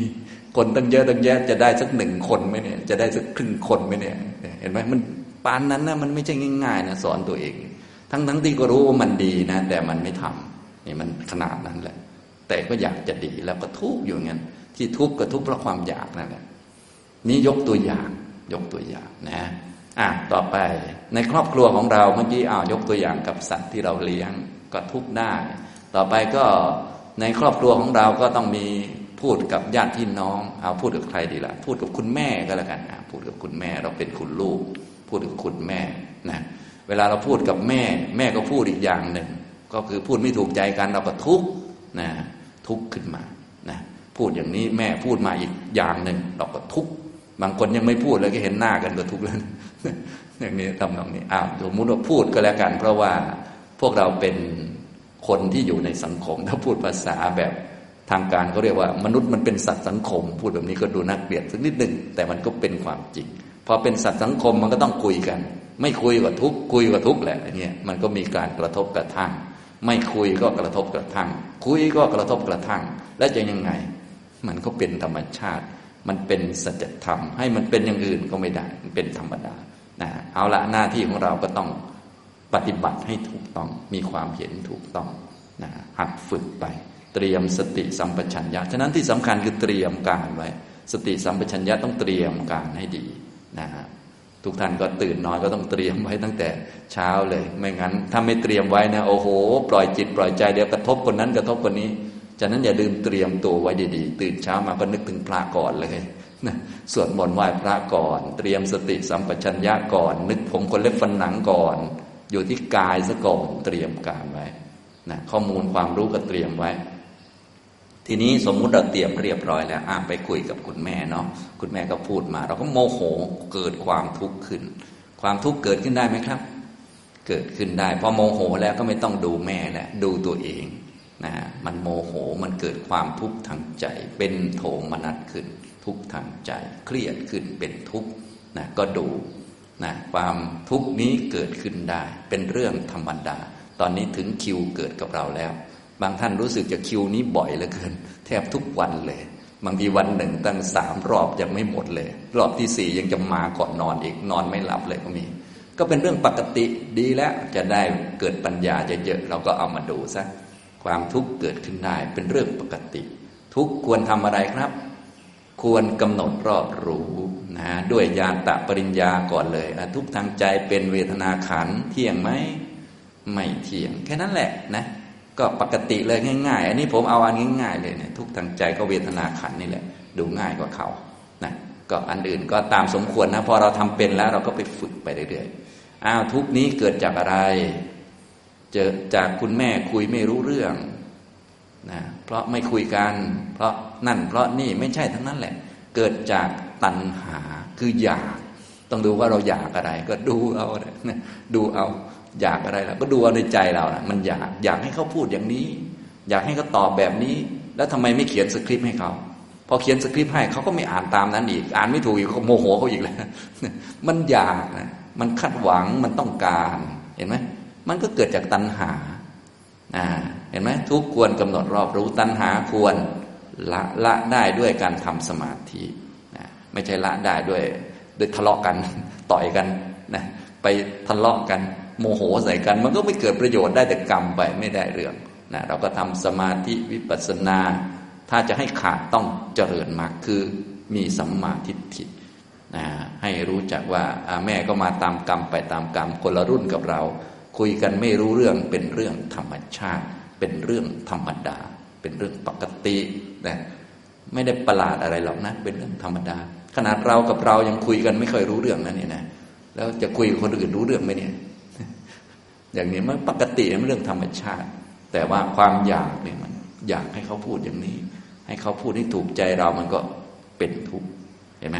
คนตั้งเยอะตั้งแยะจะได้สัก1คนไหมเนี่ยจะได้สักครึ่งคนไหมเนี่ยเห็นไหมมันปานนั้นนะมันไม่ใช่ง่ายๆนะสอนตัวเองทั้งที่ก็รู้ว่ามันดีนะแต่มันไม่ทำนี่มันขนาดนั้นแหละแต่ก็อยากจะดีแล้วก็ทุกข์อยู่งั้นที่ทุกข์ก็ทุกข์เพราะความอยากนั่นแหละนี่ยกตัวอย่างนะต่อไปในครอบครัวของเราเมื่อกี้ยกตัวอย่างกับสัตว์ที่เราเลี้ยงก็ทุกข์ได้ต่อไปก็ในครอบครัวของเราก็ต้องมีพูดกับญาติพี่น้องเอาพูดกับใครดีล่ะพูดกับคุณแม่ก็แล้วกันพูดกับคุณแม่เราเป็นคุณลูกพูดกับคุณแม่นะเวลาเราพูดกับแม่ก็พูดอีกอย่างหนึ่งก็คือพูดไม่ถูกใจกันเราก็ทุกข์นะทุกข์ขึ้นมานะพูดอย่างนี้แม่พูดมาอีกอย่างหนึ่งเราก็ทุกข์บางคนยังไม่พูดเลยก็เห็นหน้ากันก็ทุกข์แล้วอย่างนี้ทำตรงนี้สมมติว่าพูดก็แล้วกันเพราะว่าพวกเราเป็นคนที่อยู่ในสังคมถ้าพูดภาษาแบบทางการเขาเรียกว่ามนุษย์มันเป็นสัตว์สังคมพูดแบบนี้ก็ดูน่าเกลียดสักนิดหนึ่งแต่มันก็เป็นความจริงพอเป็นสัตว์สังคมมันก็ต้องคุยกันไม่คุยก็ทุกข์คุยก็ทุกข์แหละอย่างเงี้ยมันก็มีการกระทบกระทั่งไม่คุยก็กระทบกระทั่งคุยก็กระทบกระทั่งแล้วจะยังไงมันก็เป็นธรรมชาติมันเป็นสัจธรรมให้มันเป็นอย่างอื่นก็ไม่ได้มันเป็นธรรมดานะเอาละหน้าที่ของเราก็ต้องปฏิบัติให้ถูกต้องมีความเห็นถูกต้องนะหัดฝึกไปเตรียมสติสัมปชัญญะฉะนั้นที่สำคัญคือเตรียมการไว้สติสัมปชัญญะต้องเตรียมการให้ดีนะฮะทุกท่านก็ตื่นนอนก็ต้องเตรียมไว้ตั้งแต่เช้าเลยไม่งั้นถ้าไม่เตรียมไว้นะโอ้โหปล่อยจิตปล่อยใจเดี๋ยวกระทบคนนั้นกระทบคนนี้ฉะนั้นอย่าลืมเตรียมตัวไว้ดีๆตื่นเช้ามาก็นึกถึงพระก่อนเลยนะสวดมนต์ไหว้พระก่อนเตรียมสติสัมปชัญญะก่อนนึกผมขนเล็บฟันหนังก่อนอยู่ที่กายซะก่อนเตรียมการไว้นะข้อมูลความรู้ก็เตรียมไว้ทีนี้สมมุติเราเตรียมเรียบร้อยแล้วไปคุยกับคุณแม่เนาะคุณแม่ก็พูดมาเราก็โมโหเกิดความทุกข์ขึ้นความทุกข์เกิดขึ้นได้ไหมครับเกิดขึ้นได้พอโมโหแล้วก็ไม่ต้องดูแม่แล้วดูตัวเองนะมันโมโหมันเกิดความทุกข์ทางใจเป็นโทมนัสขึ้นทุกข์ทางใจเครียดขึ้นเป็นทุกข์นะก็ดูนะความทุกข์นี้เกิดขึ้นได้เป็นเรื่องธรรมดาตอนนี้ถึงคิวเกิดกับเราแล้วบางท่านรู้สึกจะคิวนี้บ่อยเหลือเกินแทบทุกวันเลยบางทีวันหนึ่งตั้ง3รอบยังไม่หมดเลยรอบที่4ยังจะมาก่อนนอนอีกนอนไม่หลับเลยก็มีก็เป็นเรื่องปกติดีแล้วจะได้เกิดปัญญาเยอะๆเราก็เอามาดูซะความทุกข์เกิดขึ้นได้เป็นเรื่องปกติทุกควรทำอะไรครับควรกำหนดรอบรู้นะด้วยญาณตะปริญญาก่อนเลยทุกทางใจเป็นเวทนาขันธ์เที่ยงไหมไม่เที่ยงแค่นั้นแหละนะก็ปกติเลยง่ายๆอันนี้ผมเอาอันง่ายๆเลยเนี่ยทุกทางใจก็เวทนาขันธ์นี่แหละดูง่ายกว่าเขานะก็อันอื่นก็ตามสมควรนะพอเราทำเป็นแล้วเราก็ไปฝึกไปเรื่อยๆทุกนี้เกิดจากอะไรเจอจากคุณแม่คุยไม่รู้เรื่องนะเพราะไม่คุยกันเพราะนั่นเพราะนี่ไม่ใช่ทั้งนั้นแหละเกิดจากตัณหาคืออยากต้องดูว่าเราอยากอะไรก็ดูเอาดูเอาอยากอะไรล่ะก็ดูเอาในใจเรานะมันอยากให้เขาพูดอย่างนี้อยากให้เขาตอบแบบนี้แล้วทำไมไม่เขียนสคริปต์ให้เขาพอเขียนสคริปต์ให้เขาก็ไม่อ่านตามนั้นอีกอ่านไม่ถูกอีกโมโหเขาอีกแล้วมันอยากนะมันคาดหวังมันต้องการเห็นไหมมันก็เกิดจากตัณหาเห็นไหมทุกควรกำหนดรอบรู้ตัณหาควรละได้ด้วยการทำสมาธิไม่ใช่ละได้ด้วยทะเลาะกันต่อยกันนะไปทะเลาะกันโมโหใส่กันมันก็ไม่เกิดประโยชน์ได้แต่กรรมไปไม่ได้เรื่องนะเราก็ทำสมาธิวิปัสสนาถ้าจะให้ขาดต้องเจริญมรรคคือมีสัมมาทิฏฐิให้รู้จักว่าแม่ก็มาตามกรรมไปตามกรรมคนละรุ่นกับเราคุยกันไม่รู้เรื่องเป็นเรื่องธรรมชาติเป็นเรื่องธรรมดา เป็นเรื่องปกตินะไม่ได้ประหลาดอะไรหรอกนะเป็นเรื่องธรรมดาขนาดเรากับเรายังคุยกันไม่ค่อยรู้เรื่องนะเนี่ยนะแล้วจะคุยกับคนอื่นรู้เรื่องไหมเนี่ยอย่างนี้มันปกติมันเรื่องธรรมชาติแต่ว่าความอยากเนี่ยมันอยากให้เขาพูดอย่างนี้ให้เขาพูดให้ถูกใจเรามันก็เป็นทุกข์เห็นไหม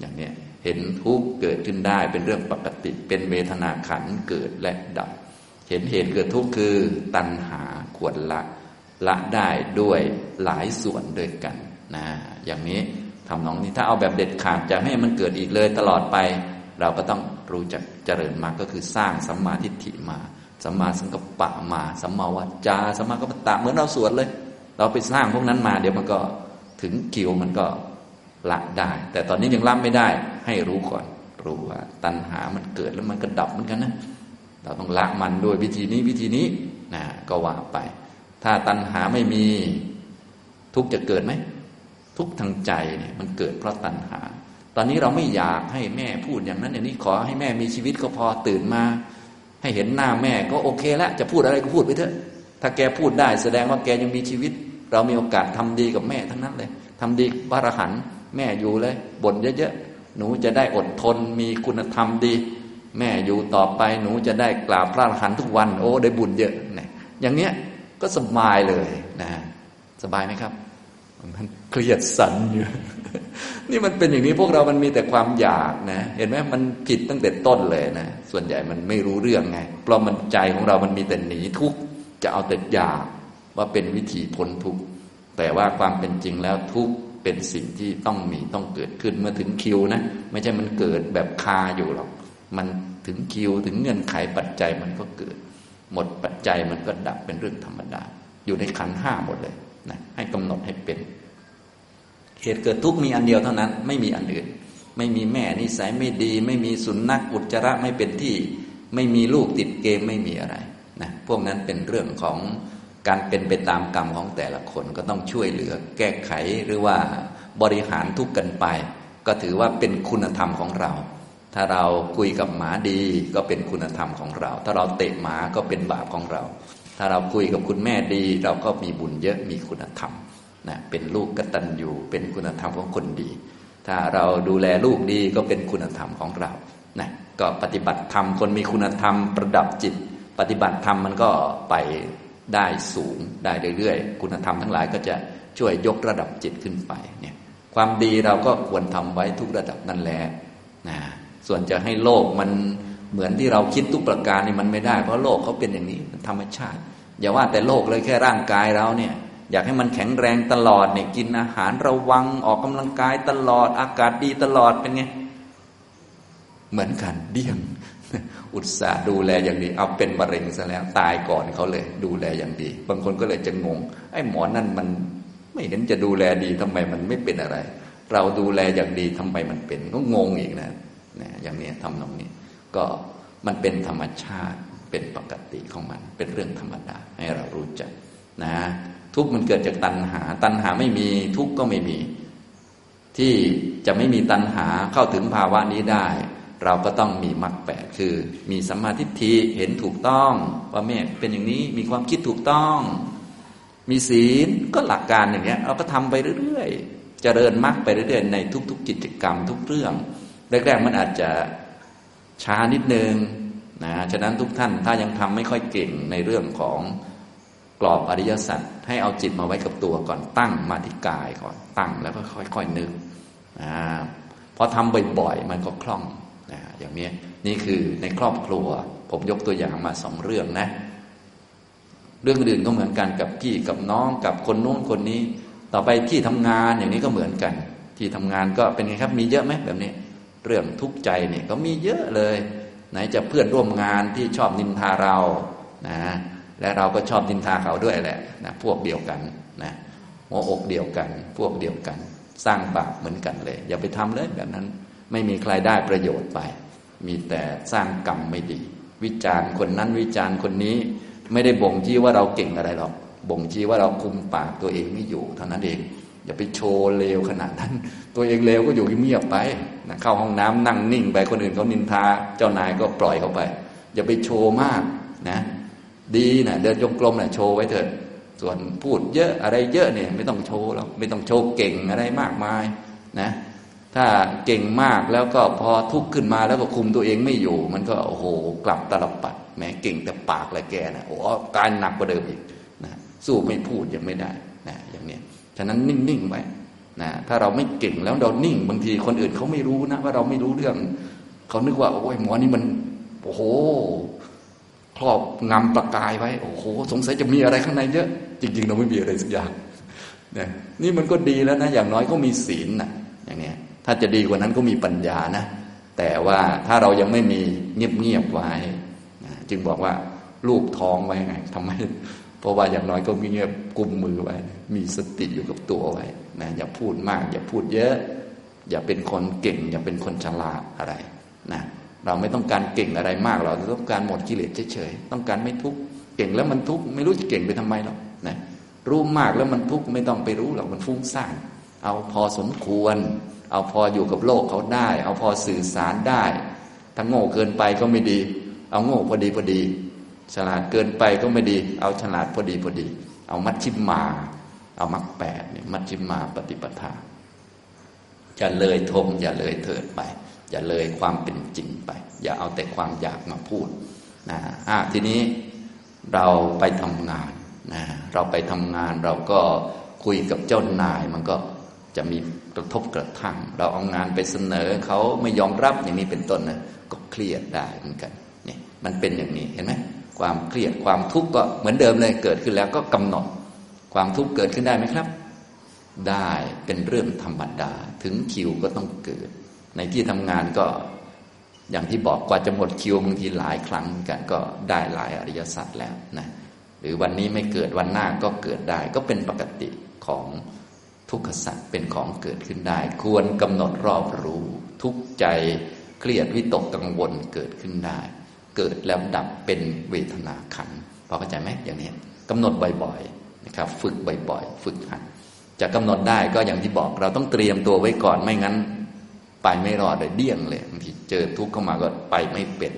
อย่างนี้เห็นทุกข์เกิดขึ้นได้เป็นเรื่องปกติเป็นเวทนาขันธ์เกิดและดับเห็นเหตุเกิดทุกข์คือตัณหาควรละได้ด้วยหลายส่วนด้วยกันนะอย่างนี้ทำนองนี้ถ้าเอาแบบเด็ดขาดจะให้มันเกิดอีกเลยตลอดไปเราก็ต้องรู้จักเจริญมรรคก็คือสร้างสัมมาทิฏฐิมาสัมมาสังกัปปะมาสัมมาวาจาสัมมากัมมันตะเหมือนเราสวดเลยเราไปสร้างพวกนั้นมาเดี๋ยวมันก็ถึงคิวมันก็ละได้แต่ตอนนี้ยังละไม่ได้ให้รู้ก่อนรู้ว่าตัณหามันเกิดแล้วมันก็ดับเหมือนกันนะเราต้องละมันด้วยวิธีนี้วิธีนี้นะก็ว่าไปถ้าตัณหาไม่มีทุกข์จะเกิดไหมทุกข์ทางใจเนี่ยมันเกิดเพราะตัณหาตอนนี้เราไม่อยากให้แม่พูดอย่างนั้นอย่างนี้ขอให้แม่มีชีวิตก็พอตื่นมาให้เห็นหน้าแม่ก็โอเคแล้วจะพูดอะไรก็พูดไปเถอะถ้าแกพูดได้แสดงว่าแกยังมีชีวิตเรามีโอกาสทำดีกับแม่ทั้งนั้นเลยทำดีพระอรหันต์แม่อยู่เลยบ่นเยอะๆหนูจะได้อดทนมีคุณธรรมดีแม่อยู่ต่อไปหนูจะได้กราบพระอรหันต์ทุกวันโอ้ได้บุญเยอะเนี่ยอย่างเนี้ยก็สบายเลยนะสบายไหมครับมันเครียดสันอยู่ นี่มันเป็นอย่างนี้พวกเรามันมีแต่ความอยากนะเห็นไหมมันผิดตั้งแต่ต้นเลยนะส่วนใหญ่มันไม่รู้เรื่องไงเพราะมันใจของเรามันมีแต่หนีทุกข์จะเอาแต่อยากว่าเป็นวิธีพ้นทุกข์แต่ว่าความเป็นจริงแล้วทุกข์เป็นสิ่งที่ต้องมีต้องเกิดขึ้นเมื่อถึงคิวนะไม่ใช่มันเกิดแบบคาอยู่หรอกมันถึงคิวถึงเงื่อนไขปัจจัยมันก็เกิดหมดปัจจัยมันก็ดับเป็นเรื่องธรรมดาอยู่ในขันธ์ห้าหมดเลยนะให้กำหนดให้เป็นเหตุเกิดทุกข์มีอันเดียวเท่านั้นไม่มีอันอื่นไม่มีแม่นิสัยไม่ดีไม่มีสุนัขอุจจาระไม่เป็นที่ไม่มีลูกติดเกมไม่มีอะไรนะพวกนั้นเป็นเรื่องของการเป็นไปตามกรรมของแต่ละคนก็ต้องช่วยเหลือแก้ไขหรือว่าบริหารทุกข์กันไปก็ถือว่าเป็นคุณธรรมของเราถ้าเราคุยกับหมาดีก็เป็นคุณธรรมของเราถ้าเราเตะหมาก็เป็นบาปของเราถ้าเราคุยกับคุณแม่ดีเราก็มีบุญเยอะมีคุณธรรมนะเป็นลูกกตัญญูเป็นคุณธรรมของคนดีถ้าเราดูแลลูกดีก็เป็นคุณธรรมของเรานะก็ปฏิบัติธรรมคนมีคุณธรรมประดับจิตปฏิบัติธรรมมันก็ไปได้สูงได้เรื่อยๆคุณธรรมทั้งหลายก็จะช่วยยกระดับจิตขึ้นไปเนี่ยความดีเราก็ควรทำไว้ทุกระดับนั่นแหละนะส่วนจะให้โลกมันเหมือนที่เราคิดทุกประการนี่มันไม่ได้เพราะโลกเขาเป็นอย่างนี้มันธรรมชาติอย่าว่าแต่โลกเลยแค่ร่างกายเราเนี่ยอยากให้มันแข็งแรงตลอดเนี่ยกินอาหารระวังออกกำลังกายตลอดอากาศดีตลอดเป็นไงเหมือนกันเดี่ยงอุตส่าห์ดูแลอย่างดีเอาเป็นมะเร็งซะแล้วตายก่อนเขาเลยดูแลอย่างดีบางคนก็เลยจะงงไอ้หมอนั่นมันไม่เห็นจะดูแลดีทำไมมันไม่เป็นอะไรเราดูแลอย่างดีทำไมมันเป็นก็งงอีกนะอย่างนี้ทำนองนี้ก็มันเป็นธรรมชาติเป็นปกติของมันเป็นเรื่องธรรมดาให้เรารู้จักนะทุกข์มันเกิดจากตัณหาตัณหาไม่มีทุกข์ก็ไม่มีที่จะไม่มีตัณหาเข้าถึงภาวะนี้ได้เราก็ต้องมีมรรคแปดคือมีสัมมาทิฏฐิเห็นถูกต้องว่าแม่เป็นอย่างนี้มีความคิดถูกต้องมีศีลก็หลักการอย่างเงี้ยเราก็ทำไปเรื่อยๆเจริญมรรคไปเรื่อยๆในทุกๆกิจกรรมทุกเรื่องแรกๆมันอาจจะช้านิดนึงนะฉะนั้นทุกท่านถ้ายังทำไม่ค่อยเก่งในเรื่องของกรอบอริยสัจให้เอาจิตมาไว้กับตัวก่อนตั้งมาที่กายก่อนตั้งแล้วก็ค่อยๆนึกพอทำบ่อยๆมันก็คล่องอย่างนี้นี่คือในครอบครัวผมยกตัวอย่างมาสองเรื่องนะเรื่องอื่นก็เหมือนกันกับพี่กับน้องกับคนโน้นคนนี้ต่อไปที่ทำงานอย่างนี้ก็เหมือนกันที่ทำงานก็เป็นไงครับมีเยอะไหมแบบนี้เรื่องทุกข์ใจเนี่ยก็มีเยอะเลยไหนจะเพื่อนร่วมงานที่ชอบนินทาเรานะและเราก็ชอบนินทาเขาด้วยแหละนะพวกเดียวกันนะหัวอกเดียวกันพวกเดียวกันสร้างบาปเหมือนกันเลยอย่าไปทำเลยแบบนั้นไม่มีใครได้ประโยชน์ไปมีแต่สร้างกรรมไม่ดีวิจารณ์คนนั้นวิจารณ์คนนี้ไม่ได้บ่งชี้ว่าเราเก่งอะไรหรอกบ่งชี้ว่าเราคุมปากตัวเองไม่อยู่เท่านั้นเองอย่าไปโชว์เลวขนาดนั้นตัวเองเลวก็อยู่เงียบไปนะเข้าห้องน้ำนั่งนิ่งไปคนอื่นเขานินทาเจ้านายก็ปล่อยเขาไปอย่าไปโชว์มากนะดีนะเดินจงกรมนะโชว์ไว้เถอะ ส่วนพูดเยอะอะไรเยอะเนี่ยไม่ต้องโชว์แล้วไม่ต้องโชว์เก่งอะไรมากมายนะถ้าเก่งมากแล้วก็พอทุกข์ขึ้นมาแล้วก็คุมตัวเองไม่อยู่มันก็โอ้โหกลับตลบปัดแม้เก่งแต่ปากแหละแกนะโอ้การหนักกว่าเดิมอีกนะสู้ไม่พูดยังไม่ได้นะอย่างนี้ฉะนั้นนิ่งๆไว้นะถ้าเราไม่เก่งแล้วเรานิ่งบางทีคนอื่นเขาไม่รู้นะว่าเราไม่รู้เรื่องเขานึกว่าโอ้ยหมอนี่มันโอ้โหครอบงำประกายไว้โอ้โหสงสัยจะมีอะไรข้างในเยอะจริงๆเราไม่มีอะไรสักอย่างนะนี่มันก็ดีแล้วนะอย่างน้อยก็มีศีลนะอย่างนี้ถ้าจะดีกว่านั้นก็มีปัญญานะแต่ว่าถ้าเรายังไม่มีเงียบๆไว้นะจึงบอกว่าลูบท้องไว้ไงทำไมเพราะว่าอย่างน้อยก็มีเงียบกุมมือไว้มีสติอยู่กับตัวไว้นะอย่าพูดมากอย่าพูดเยอะอย่าเป็นคนเก่งอย่าเป็นคนฉลาดอะไรนะเราไม่ต้องการเก่งอะไรมากเราต้องการหมดกิเลสเฉยๆต้องการไม่ทุกข์เก่งแล้วมันทุกข์ไม่รู้จะเก่งไปทำไมหรอกนะรู้มากแล้วมันทุกข์ไม่ต้องไปรู้หรอกมันฟุ้งซ่านเอาพอสมควรเอาพออยู่กับโลกเขาได้เอาพอสื่อสารได้ถ้าโง่เกินไปก็ไม่ดีเอาโง่พอดีฉลาดเกินไปก็ไม่ดีเอาฉลาดพอดีเอามัชฌิมาเอามรรคแปดเนี่ยมัชฌิมาปฏิปทาอย่าเลยทมอย่าเลยเถิดไปอย่าเลยความเป็นจริงไปอย่าเอาแต่ความอยากมาพูดนะทีนี้เราไปทำงานนะเราไปทำงานเราก็คุยกับเจ้านายมันก็จะมีกระทบกระทั่งเราเอางานไปเสนอเขาไม่ยอมรับอย่างนี้เป็นต้นนะก็เครียดได้เหมือนกันนี่มันเป็นอย่างนี้เห็นไหมความเครียดความทุกข์ก็เหมือนเดิมเลยเกิดขึ้นแล้วก็กำหนดความทุกข์เกิดขึ้นได้ไหมครับได้เป็นเรื่องธรรมดาถึงคิวก็ต้องเกิดในที่ทำงานก็อย่างที่บอกกว่าจะหมดคิวบางทีหลายครั้งกันก็ได้หลายอริยสัจแล้วนะหรือวันนี้ไม่เกิดวันหน้าก็เกิดได้ก็เป็นปกติของทุกขสัจเป็นของเกิดขึ้นได้ควรกำหนดรอบรู้ทุกข์ใจเครียดวิตกกังวลเกิดขึ้นได้เกิดแล้วดับเป็นเวทนาขันธ์พอเข้าใจไหมอย่างนี้กำหนดบ่อยๆนะครับฝึกบ่อยๆฝึกหัดจะกำหนดได้ก็อย่างที่บอกเราต้องเตรียมตัวไว้ก่อนไม่งั้นไปไม่รอดเลยเดี่ยงเลยบางทีเจอทุกข์เข้ามาก็ไปไม่เป็น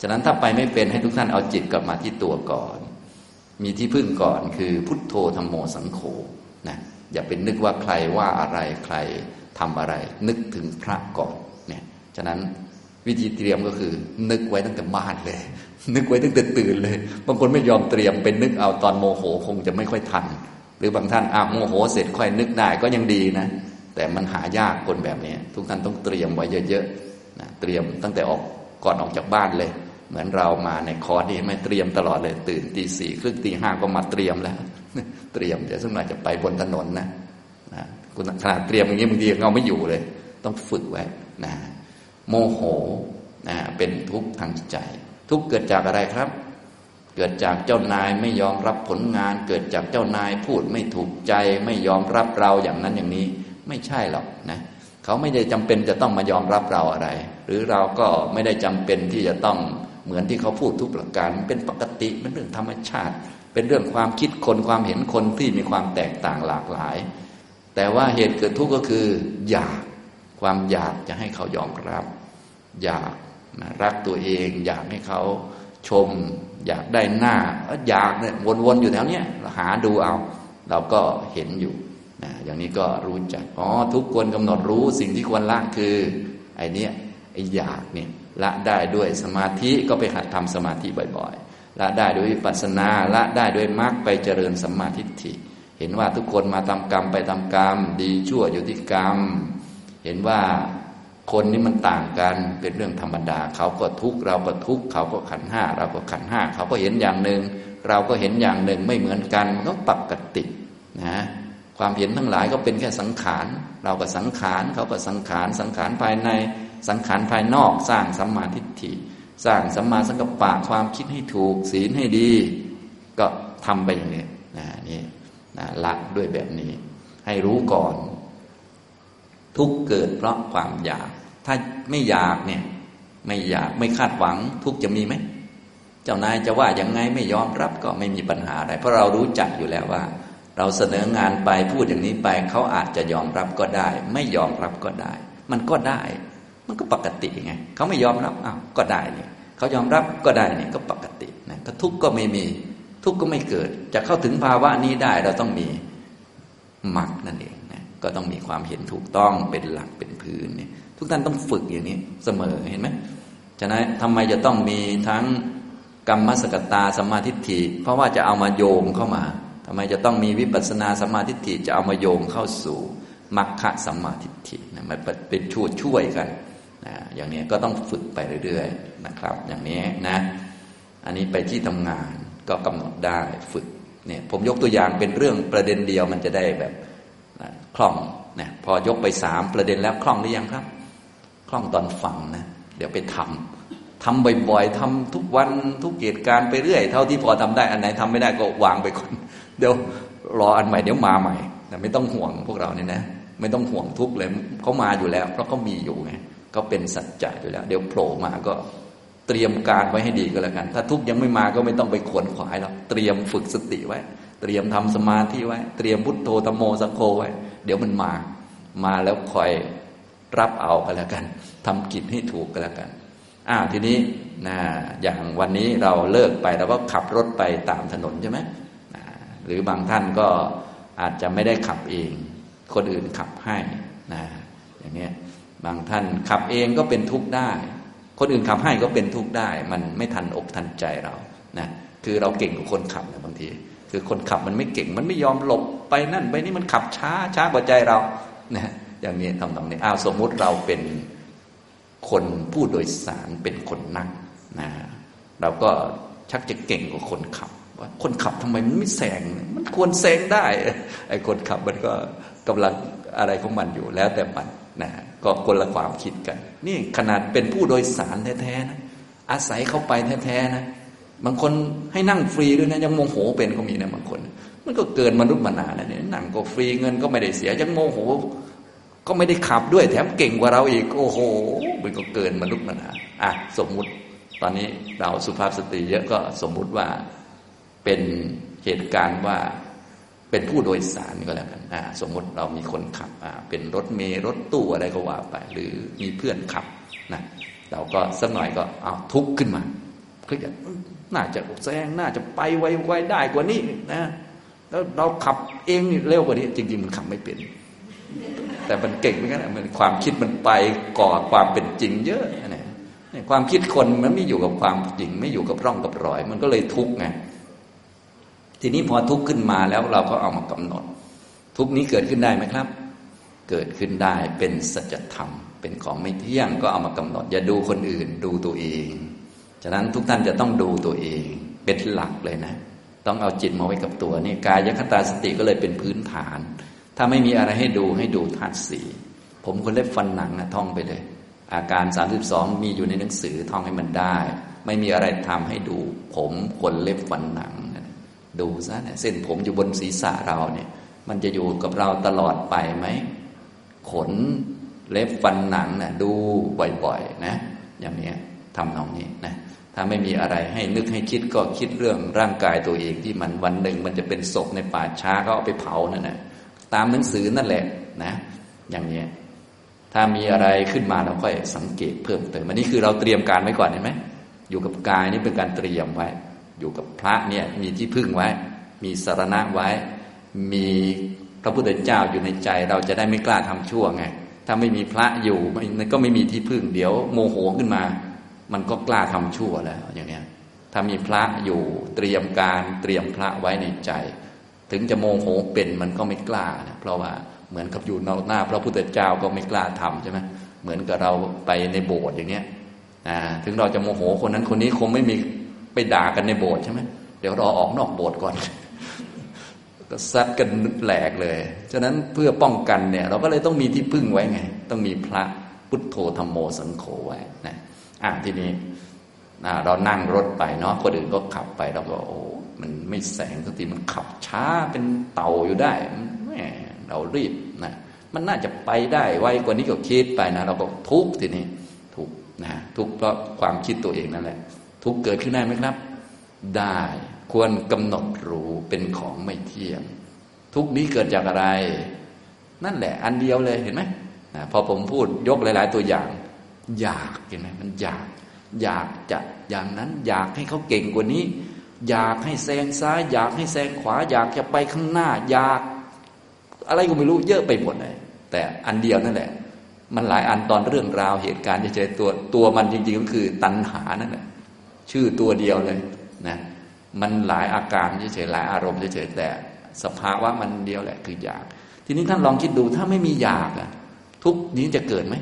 ฉะนั้นถ้าไปไม่เป็นให้ทุกท่านเอาจิตกลับมาที่ตัวก่อนมีที่พึ่งก่อนคือพุทโธธัมโมสังโฆนะอย่าเป็นนึกว่าใครว่าอะไรใครทำอะไรนึกถึงพระก่อนเนี่ยฉะนั้นวิธีเตรียมก็คือนึกไว้ตั้งแต่บ้านเลยนึกไว้ตั้งแต่ตื่นเลยบางคนไม่ยอมเตรียมเป็นนึกเอาตอนโมโหคงจะไม่ค่อยทันหรือบางท่านโมโหเสร็จค่อยนึกได้ก็ยังดีนะแต่มันหายากคนแบบนี้ทุกท่านต้องเตรียมไว้เยอะๆนะเตรียมตั้งแต่ออกก่อนออกจากบ้านเลยเหมือนเรามาในคอร์สนี่ไม่เตรียมตลอดเลยตื่นตีสี่ครึ่งตีห้าก็มาเตรียมแล้วเตรียมเดี๋ยวสักหน่อยจะไปบนถนนนะขนาดเตรียมอย่างนี้บางทีเอาไม่อยู่เลยต้องฝึกไว้นะโมโหนะเป็นทุกข์ทางใจทุกข์เกิดจากอะไรครับเกิดจากเจ้านายไม่ยอมรับผลงานเกิดจากเจ้านายพูดไม่ถูกใจไม่ยอมรับเราอย่างนั้นอย่างนี้ไม่ใช่หรอกนะเขาไม่ได้จำเป็นจะต้องมายอมรับเราอะไรหรือเราก็ไม่ได้จำเป็นที่จะต้องเหมือนที่เขาพูดทุกประการเป็นปกติเป็นเรื่องธรรมชาติเป็นเรื่องความคิดคนความเห็นคนที่มีความแตกต่างหลากหลายแต่ว่าเหตุเกิดทุกข์ก็คืออยากความอยากจะให้เขายอมรับอยากนะรักตัวเองอยากให้เขาชมอยากได้หน้าอยากเนี่ยวนๆอยู่แถวเนี้ยหาดูเอาเราก็เห็นอยู่นะอย่างนี้ก็รู้จักทุกควรกำหนดรู้สิ่งที่ควรละคือไอ้นี่ไอ้อยากเนี่ยละได้ด้วยสมาธิก็ไปหัดทำสมาธิบ่อยๆละได้ด้วยวิปัสสนาละได้ด้วยมรรคไปเจริญสัมมาทิฏฐิเห็นว่าทุกคนมาทำกรรมไปทำกรรมดีชั่วอยู่ที่กรรมเห็นว่าคนนี้มันต่างกันเป็นเรื่องธรรมดาเขาก็ทุกข์เราก็ทุกข์เขาก็ขันธ์ห้าเราก็ขันธ์ห้าเขาก็เห็นอย่างหนึ่งเราก็เห็นอย่างหนึ่งไม่เหมือนกันมันก็ปกตินะความเห็นทั้งหลายก็เป็นแค่สังขารเราก็สังขารเขาก็สังขารสังขารภายในสังขารภายนอกสร้างสัมมาทิฏฐิสร้างสัมมาสังกัปปะความคิดให้ถูกศีลให้ดีก็ทำไปอย่างนี้นี่ละด้วยแบบนี้ให้รู้ก่อนทุกเกิดเพราะความอยากถ้าไม่อยากเนี่ยไม่อยากไม่คาดหวังทุกจะมีไหมเจ้านายจะว่ายังไงไม่ยอมรับก็ไม่มีปัญหาอะไรเพราะเรารู้จักอยู่แล้วว่าเราเสนองานไปพูดอย่างนี้ไปเขาอาจจะยอมรับก็ได้ไม่ยอมรับก็ได้มันก็ได้มันก็ปกติไงเขาไม่ยอมรับก็ได้นี่เขายอมรับก็ได้นี่ก็ปกตินะทุกข์ก็ไม่มี ทุกข์ก็ไม่เกิดจะเข้าถึงภาวะนี้ได้เราต้องมีมรรคนั่นเองนะก็ต้องมีความเห็นถูกต้องเป็นหลักเป็นพื้นเนี่ยทุกท่านต้องฝึกอย่างนี้เสมอเห็นไหมฉะนั้นทำไมจะต้องมีทั้งกรรมสกตาสัมมาทิฏฐิเพราะว่าจะเอามาโยงเข้ามาทำไมจะต้องมีวิปัสสนาสัมมาทิฏฐิจะเอามาโยงเข้าสู่มรรคสัมมาทิฏฐินะมันเป็นช่วยกันนะอย่างนี้ก็ต้องฝึกไปเรื่อยๆนะครับอย่างนี้นะอันนี้ไปที่ทำงานก็กำหนดได้ฝึกเนี่ยผมยกตัวอย่างเป็นเรื่องประเด็นเดียวมันจะได้แบบคล่องนะพอยกไปสามประเด็นแล้วคล่องหรือยังครับคล่องตอนฟังนะเดี๋ยวไปทำบ่อยๆทำทุกวันทุกเหตุการณ์ไปเรื่อยเท่าที่พอทำได้อันไหนทำไม่ได้ก็วางไปก่อนเดี๋ยวรออันใหม่เดี๋ยวมาใหม่แต่ไม่ต้องห่วงพวกเราเนี่ยนะไม่ต้องห่วงทุกเลยเขามาอยู่แล้วเพราะเขามีอยู่ไงเขาเป็นสัจจะอยู่แล้วเดี๋ยวโผล่มาก็เตรียมการไว้ให้ดีก็แล้วกันถ้าทุกยังไม่มาก็ไม่ต้องไปขวนขวายหรอกเตรียมฝึกสติไว้เตรียมทำสมาธิไว้เตรียมพุทโธธัมโมสังโฆไว้เดี๋ยวมันมาแล้วคอยรับเอาก็แล้วกันทำกิจให้ถูกก็แล้วกันทีนี้อย่างวันนี้เราเลิกไปเราก็ขับรถไปตามถนนใช่ไหมหรือบางท่านก็อาจจะไม่ได้ขับเองคนอื่นขับให้อย่างนี้บางท่านขับเองก็เป็นทุกข์ได้คนอื่นขับให้ก็เป็นทุกข์ได้มันไม่ทันอกทันใจเรานะคือเราเก่งกว่าคนขับนะบางทีคือคนขับมันไม่เก่งมันไม่ยอมหลบไปนั่นไปนี่มันขับช้ากว่าใจเรานะอย่างนี้ทำนี้สมมุติเราเป็นคนผู้โดยสารเป็นคนนั่งนะเราก็ชักจะเก่งกว่าคนขับว่าคนขับทำไมมันไม่แซงมันควรแซงได้ไอ้คนขับมันก็กำลังอะไรของมันอยู่แล้วแต่มันนะก็คนละความคิดกันนี่ขนาดเป็นผู้โดยสารแท้ๆนะอาศัยเข้าไปแท้ๆนะบางคนให้นั่งฟรีด้วยนะยังโมโหเป็นก็มีนะบางคนมันก็เกินมนุษย์มนานะเนี่ยนั่งก็ฟรีเงินก็ไม่ได้เสียยังโมโหก็ไม่ได้ขับด้วยแถมเก่งกว่าเราอีกโอ้โหมันก็เกินมนุษย์มนาสมมุติตอนนี้เราสุภาพสตรีเยอะก็สมมุติว่าเป็นเหตุการณ์ว่าเป็นผู้โดยสารก็แล้วกันสมมติเรามีคนขับเป็นรถเมล์รถตู้อะไรก็ว่าไปหรือมีเพื่อนขับนะเราก็สักหน่อยก็เอาทุกข์ขึ้นมาก็จะน่าจะแซงน่าจะไปไวๆได้กว่านี้นะแล้วเราขับเองเร็วกว่านี้จริงๆมันขับไม่เป็นแต่มันเก่งเหมือนกันมันความคิดมันไปก่อความเป็นจริงเยอะนะความคิดคนมันไม่อยู่กับความจริงไม่อยู่กับร่องกับรอยมันก็เลยทุกข์ไงทีนี้พอทุกข์ขึ้นมาแล้วเราก็เอามากำหนดทุกข์นี้เกิดขึ้นได้ไหมครับเกิดขึ้นได้เป็นสัจธรรมเป็นของไม่เที่ยงก็เอามากำหนดอย่าดูคนอื่นดูตัวเองฉะนั้นทุกท่านจะต้องดูตัวเองเป็นหลักเลยนะต้องเอาจิตมาไว้กับตัวนี่กายคตาสติก็เลยเป็นพื้นฐานถ้าไม่มีอะไรให้ดูธาตุสี่ผมคนเล็บฟันหนังนะท่องไปเลยอาการ32มีอยู่ในหนังสือท่องให้มันได้ไม่มีอะไรทำให้ดูผมขนเล็บฟันหนังดูซะเส้นผมอยู่บนศีรษะเราเนี่ยมันจะอยู่กับเราตลอดไปไหมขนเล็บฟันหนังน่ะดูบ่อยๆนะอย่างนี้ทำนองนี้นะถ้าไม่มีอะไรให้นึกให้คิดก็คิดเรื่องร่างกายตัวเองที่มันวันหนึ่งมันจะเป็นศพในป่าช้าเขาเอาไปเผานั่นนะตามหนังสือนั่นแหละนะอย่างนี้ถ้ามีอะไรขึ้นมาเราค่อยสังเกตเพิ่มเติมอันนี้คือเราเตรียมการไว้ก่อนเห็นไหมอยู่กับกายนี่เป็นการเตรียมไว้อยู่กับพระเนี่ยมีที่พึ่งไว้มีสรณะไว้มีพระพุทธเจ้าอยู่ในใจเราจะได้ไม่กล้าทำชั่วไงถ้าไม่มีพระอยู่มันก็ไม่มีที่พึ่งเดี๋ยวโมโหขึ้นมามันก็กล้าทำชั่วแล้วอย่างเนี้ยถ้ามีพระอยู่เตรียมการเตรียมพระไว้ในใจถึงจะโมโหเป็นมันก็ไม่กล้านะเพราะว่าเหมือนกับอยู่หน้าพระพุทธเจ้าก็ไม่กล้าทำใช่ไหมเหมือนกับเราไปในโบสถ์อย่างเนี้ยถึงเราจะโมโหคนนั้นคนนี้คงไม่มีไปด่ากันในโบสถ์ใช่ไหมเดี๋ยวรอออกนอกโบสถ์ก่อนก็ซัดกันแหลกเลยฉะนั้นเพื่อป้องกันเนี่ยเราก็เลยต้องมีที่พึ่งไว้ไงต้องมีพระพุทโธธัมโมสังโฆไว้นะทีนี้เรานั่งรถไปเนาะคนอื่นก็ขับไปเราก็โอ้มันไม่แสงสักทีมันขับช้าเป็นเต่าอยู่ได้แหมเรารีบนะมันน่าจะไปได้ไวกว่านี้ก็คิดไปนะเราก็ทุกข์ทีนี้ทุกข์นะทุกข์เพราะความคิดตัวเองนั่นแหละทุกเกิดขึ้นได้ไหมครับได้ควรกำหนดรู้เป็นของไม่เที่ยงทุกนี้เกิดจากอะไรนั่นแหละอันเดียวเลยเห็นไหมพอผมพูดยกหลายๆตัวอย่างอยากเห็นไหมมันอยากจะอย่างนั้นอยากให้เขาเก่งกว่านี้ อยากให้แซงซ้ายอยากให้แซงขวาอยากจะไปข้างหน้าอยากอะไรก็ไม่รู้เยอะไปหมดเลยแต่อันเดียวนั่นแหละมันหลายอันตอนเรื่องราวเหตุการณ์เฉยๆตัวมันจริงๆก็คือตัณหานั่นแหละชื่อตัวเดียวเลยนะมันหลายอาการเฉยๆหลายอารมณ์เฉยๆแต่สภาวะมันเดียวแหละคืออยากทีนี้ท่านลองคิดดูถ้าไม่มีอยากทุกข์นี้จะเกิดไหม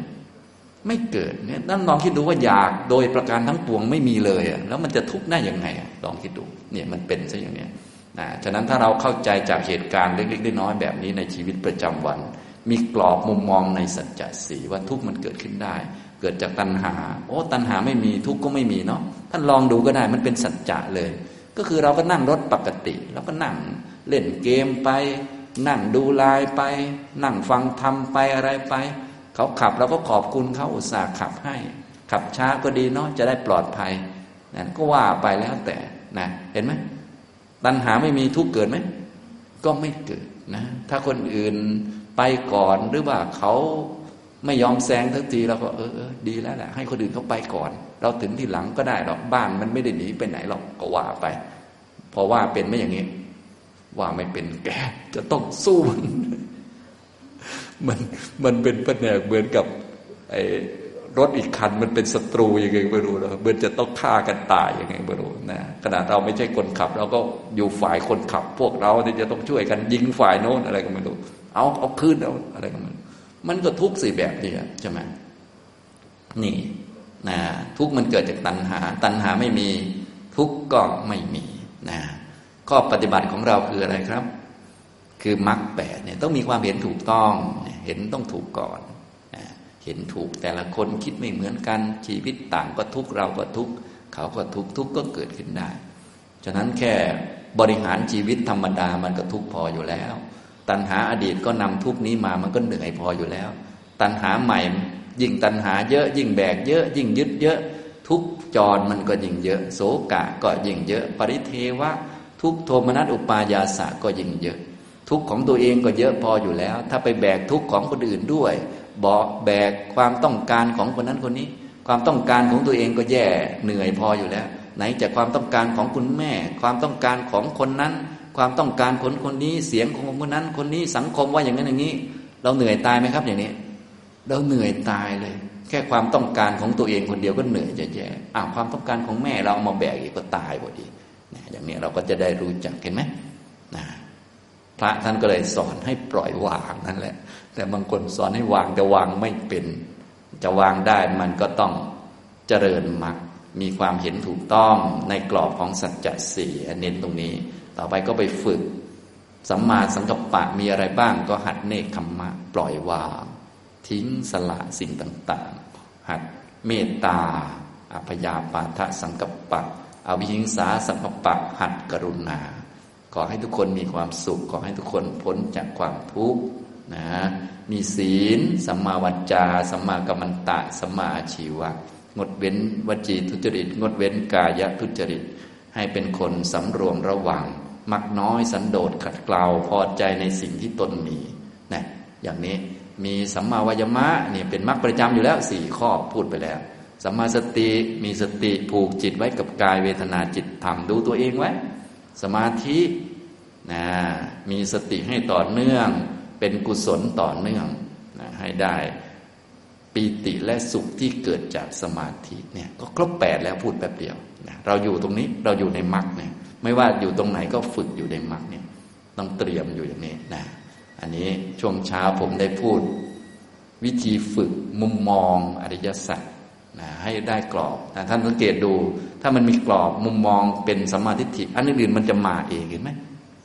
ไม่เกิดเนี่ยท่านลองคิดดูว่าอยากโดยประการทั้งปวงไม่มีเลยแล้วมันจะทุกข์ได้ยังไงลองคิดดูเนี่ยมันเป็นซะอย่างเนี้ยนะฉะนั้นถ้าเราเข้าใจจากเหตุการณ์เล็กๆน้อยๆแบบนี้ในชีวิตประจำวันมีกรอบมุมมองในสัจจะสี่ว่าทุกข์มันเกิดขึ้นได้เกิดจากตัณหาโอ้ตัณหาไม่มีทุกข์ก็ไม่มีเนาะท่านลองดูก็ได้มันเป็นสัจจะเลยก็คือเราก็นั่งรถปกติแล้วก็นั่งเล่นเกมไปนั่งดูไลน์ไปนั่งฟังธรรมไปอะไรไปเขาขับเราก็ขอบคุณเขาอุตส่าห์ขับให้ขับช้าก็ดีเนาะจะได้ปลอดภัยนั่นก็ว่าไปแล้วแต่นะเห็นไหมตัณหาไม่มีทุกข์เกิดไหมก็ไม่เกิดนะถ้าคนอื่นไปก่อนหรือว่าเขาไม่ยอมแซงทันทีเราก็ดีแล้วแหละให้คนอื่นเขาไปก่อนเราถึงที่หลังก็ได้หรอกบ้านมันไม่ได้หนีไปไหนหรอกก็ว่าไปพอว่าเป็นไม่อย่างนี้ว่าไม่เป็นแกจะต้องสู้มันเป็นปัญหาเหมือนกับไอ้รถอีกคันมันเป็นศัตรูยังไงไม่รู้แล้วเหมือนจะต้องฆ่ากันตายยังไงไม่รู้นะขนาดเราไม่ใช่คนขับเราก็อยู่ฝ่ายคนขับพวกเราที่จะต้องช่วยกันยิงฝ่ายโน้นอะไรก็ไม่รู้เอาคืนเอาอะไรก็มันก็ทุกข์สี่แบบนี้ใช่ไหมนี่นะทุกข์มันเกิดจากตัณหาตัณหาไม่มีทุกข์ก็ไม่มีนะข้อปฏิบัติของเราคืออะไรครับคือมรรคแปดเนี่ยต้องมีความเห็นถูกต้องเห็นต้องถูกก่อนเห็นถูกแต่ละคนคิดไม่เหมือนกันชีวิตต่างก็ทุกข์เราก็ทุกข์เขาก็ทุกข์ทุกข์ก็เกิดขึ้นได้ฉะนั้นแค่บริหารชีวิตธรรมดามันก็ทุกข์พออยู่แล้วตัณหาอดีตก็นำทุกข์นี้มามันก็เหนื่อยพออยู่แล้วตัณหาใหม่ยิ่งตัณหาเยอะยิ่งแบกเยอะยิ่งยึดเยอะทุกข์จรมันก็ยิ่งเยอะโศกะก็ยิ่งเยอะปริเทวะทุกข์โทมนัสอุปายาสะก็ยิ่งเยอะทุกข์ของตัวเองก็เยอะพออยู่แล้วถ้าไปแบกทุกข์ของคนอื่นด้วยแบกความต้องการของคนนั้นคนนี้ความต้องการของตัวเองก็แย่เหนื่อยพออยู่แล้วไหนจากความต้องการของคุณแม่ความต้องการของคนนั้นความต้องการคนนี้เสียงของคนนั้นคนนี้สังคมว่าอย่างนั้นอย่างนี้เราเหนื่อยตายไหมครับอย่างนี้เราเหนื่อยตายเลยแค่ความต้องการของตัวเองคนเดียวก็เหนื่อยจะแย่ความต้องการของแม่เราเอามาแบกอีกก็ตายพอดีอย่างนี้เราก็จะได้รู้จักเห็นไหมพระท่านก็เลยสอนให้ปล่อยวางนั่นแหละแต่บางคนสอนให้วางแต่วางไม่เป็นจะวางได้มันก็ต้องเจริญมรรคมีความเห็นถูกต้องในกรอบของสัจจะสี่เน้นตรงนี้ต่อไปก็ไปฝึกสัมมาสังกัปปะมีอะไรบ้างก็หัดเนกขัมมะปล่อยวางทิ้งสละสิ่งต่างๆหัดเมตตาอัพยาปาทะสังกัปปะอวิหิงสาสังกัปปะหัดกรุณาขอให้ทุกคนมีความสุขขอให้ทุกคนพ้นจากความทุกข์นะมีศีลสัมมาวาจาสัมมากัมมันตะสัมมาอาชีวะงดเว้นวจีทุจริตงดเว้นกายทุจริตให้เป็นคนสำรวมระวังมักน้อยสันโดษขัดเกลาพอใจในสิ่งที่ตนมีนะอย่างนี้มีสัมมาวายามะนี่เป็นมรรคประจำอยู่แล้ว4ข้อพูดไปแล้วสัมมาสติมีสติผูกจิตไว้กับกายเวทนาจิตธรรมดูตัวเองไว้สมาธินะมีสติให้ต่อเนื่องเป็นกุศลต่อเนื่องนะให้ได้ปีติและสุขที่เกิดจากสมาธิเนี่ยก็ครบ8แล้วพูดแป๊บเดียวนะเราอยู่ตรงนี้เราอยู่ในมรรคเนี่ยไม่ว่าอยู่ตรงไหนก็ฝึกอยู่ในมรรคเนี่ยต้องเตรียมอยู่อย่างนี้นะอันนี้ช่วงเช้าผมได้พูดวิธีฝึกมุมมองอริยสัจนะให้ได้กรอบนะท่านสังเกตดูถ้ามันมีกรอบมุมมองเป็นสัมมาทิฏฐิอันอื่นมันจะมาเองเห็นไหม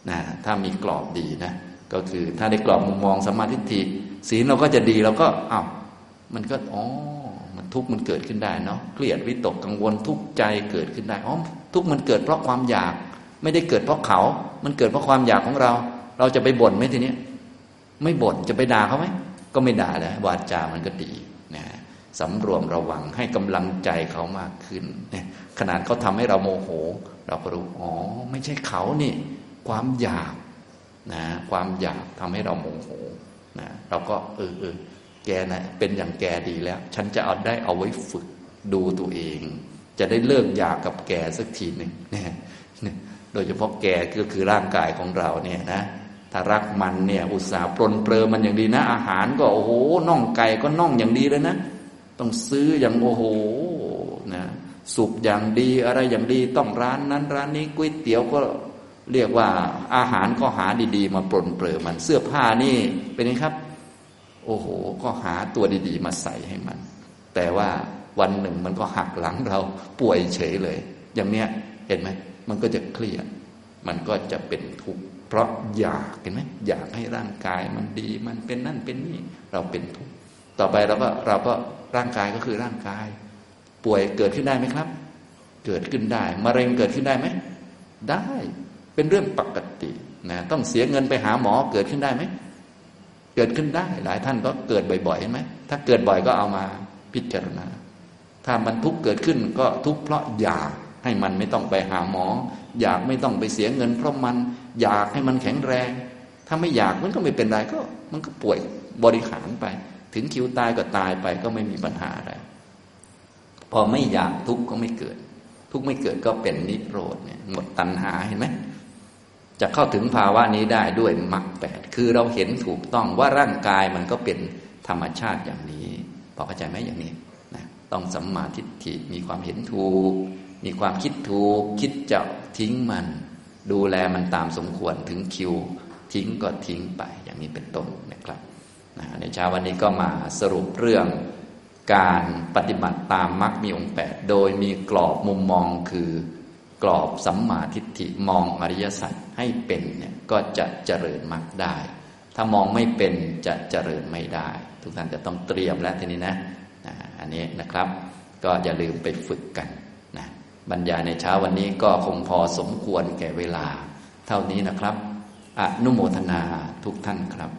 นะถ้ามีกรอบดีนะก็คือถ้าได้กรอบมุมมองสัมมาทิฏฐิศีลเราก็จะดีเราก็มันก็มันทุกข์มันเกิดขึ้นได้เนาะเครียดวิตกกังวลทุกข์ใจเกิดขึ้นได้ทุกข์มันเกิดเพราะความอยากไม่ได้เกิดเพราะเขามันเกิดเพราะความอยากของเราเราจะไปบ่นไหมทีนี้ไม่บ่นจะไปด่าเขาไหมก็ไม่ด่าแล้ววาจามันก็ดีนะสำรวมระวังให้กำลังใจเขามากขึ้นเนี่ยขนาดเขาทำให้เราโมโหเราก็รู้ไม่ใช่เขานี่ความอยากนะความอยากทำให้เราโมโหนะเราก็แกนะเป็นอย่างแกดีแล้วฉันจะเอาไว้ฝึกดูตัวเองจะได้เลิกอยากกับแกสักทีหนึ่งนะ โดยเฉพาะแก่ก็คือร่างกายของเราเนี่ยนะถ้ารักมันเนี่ยอุตส่าห์ปรนเปรอมันอย่างดีนะอาหารก็โอ้โหน่องไก่ก็น่องอย่างดีเลยนะต้องซื้ออย่างโอ้โหนะสุกอย่างดีอะไรอย่างดีต้องร้านนั้นร้านนี้ก๋วยเตี๋ยวก็เรียกว่าอาหารก็หาดีๆมาปรนเปรอมันเสื้อผ้านี่เป็นไงครับโอ้โหก็หาตัวดีๆมาใส่ให้มันแต่ว่าวันหนึ่งมันก็หักหลังเราป่วยเฉยเลยอย่างเนี้ยเห็นไหมมันก็จะเครียดมันก็จะเป็นทุกข์เพราะอยากเห็นไหมอยากให้ร่างกายมันดีมันเป็นนั่นเป็นนี่เราเป็นทุกข์ต่อไปเราก็ร่างกายก็คือร่างกายป่วยเกิดขึ้นได้ไหมครับเกิดขึ้นได้มะเร็งเกิดขึ้นได้ไหมได้เป็นเรื่องปกตินะต้องเสียเงินไปหาหมอเกิดขึ้นได้ไหมเกิดขึ้นได้หลายท่านก็เกิดบ่อยๆเห็นไหมถ้าเกิดบ่อยก็เอามาพิจารณาถ้ามันทุกข์เกิดขึ้นก็ทุกข์เพราะอยากให้มันไม่ต้องไปหาหมออยากไม่ต้องไปเสียเงินเพราะมันอยากให้มันแข็งแรงถ้าไม่อยากมันก็ไม่เป็นไรก็มันก็ป่วยบริหารไปถึงคิวตายก็ตายไปก็ไม่มีปัญหาอะไรพอไม่อยากทุกข์ก็ไม่เกิดทุกข์ไม่เกิดก็เป็นนิโรธเนี่ยหมดตัณหาเห็นไหมจะเข้าถึงภาวะนี้ได้ด้วยมรรคแปดคือเราเห็นถูกต้องว่าร่างกายมันก็เป็นธรรมชาติอย่างนี้พอเข้าใจไหมอย่างนี้นะต้องสัมมาทิฏฐิมีความเห็นถูกมีความคิดถูกคิดจะทิ้งมันดูแลมันตามสมควรถึงคิวทิ้งก็ทิ้งไปอย่างนี้เป็นต้นนะครับนะในเช้าวันนี้ก็มาสรุปเรื่องการปฏิบัติตามมรรคมีองค์8โดยมีกรอบมุมมองคือกรอบสัมมาทิฏฐิมองอริยสัจให้เป็นเนี่ยก็จะเจริญมรรคได้ถ้ามองไม่เป็นจะเจริญไม่ได้ทุกท่านจะต้องเตรียมแล้วทีนี้นะอันนี้นะครับก็อย่าลืมไปฝึกกันนะบรรยายในเช้าวันนี้ก็คงพอสมควรแก่เวลาเท่านี้นะครับอนุโมทนาทุกท่านครับ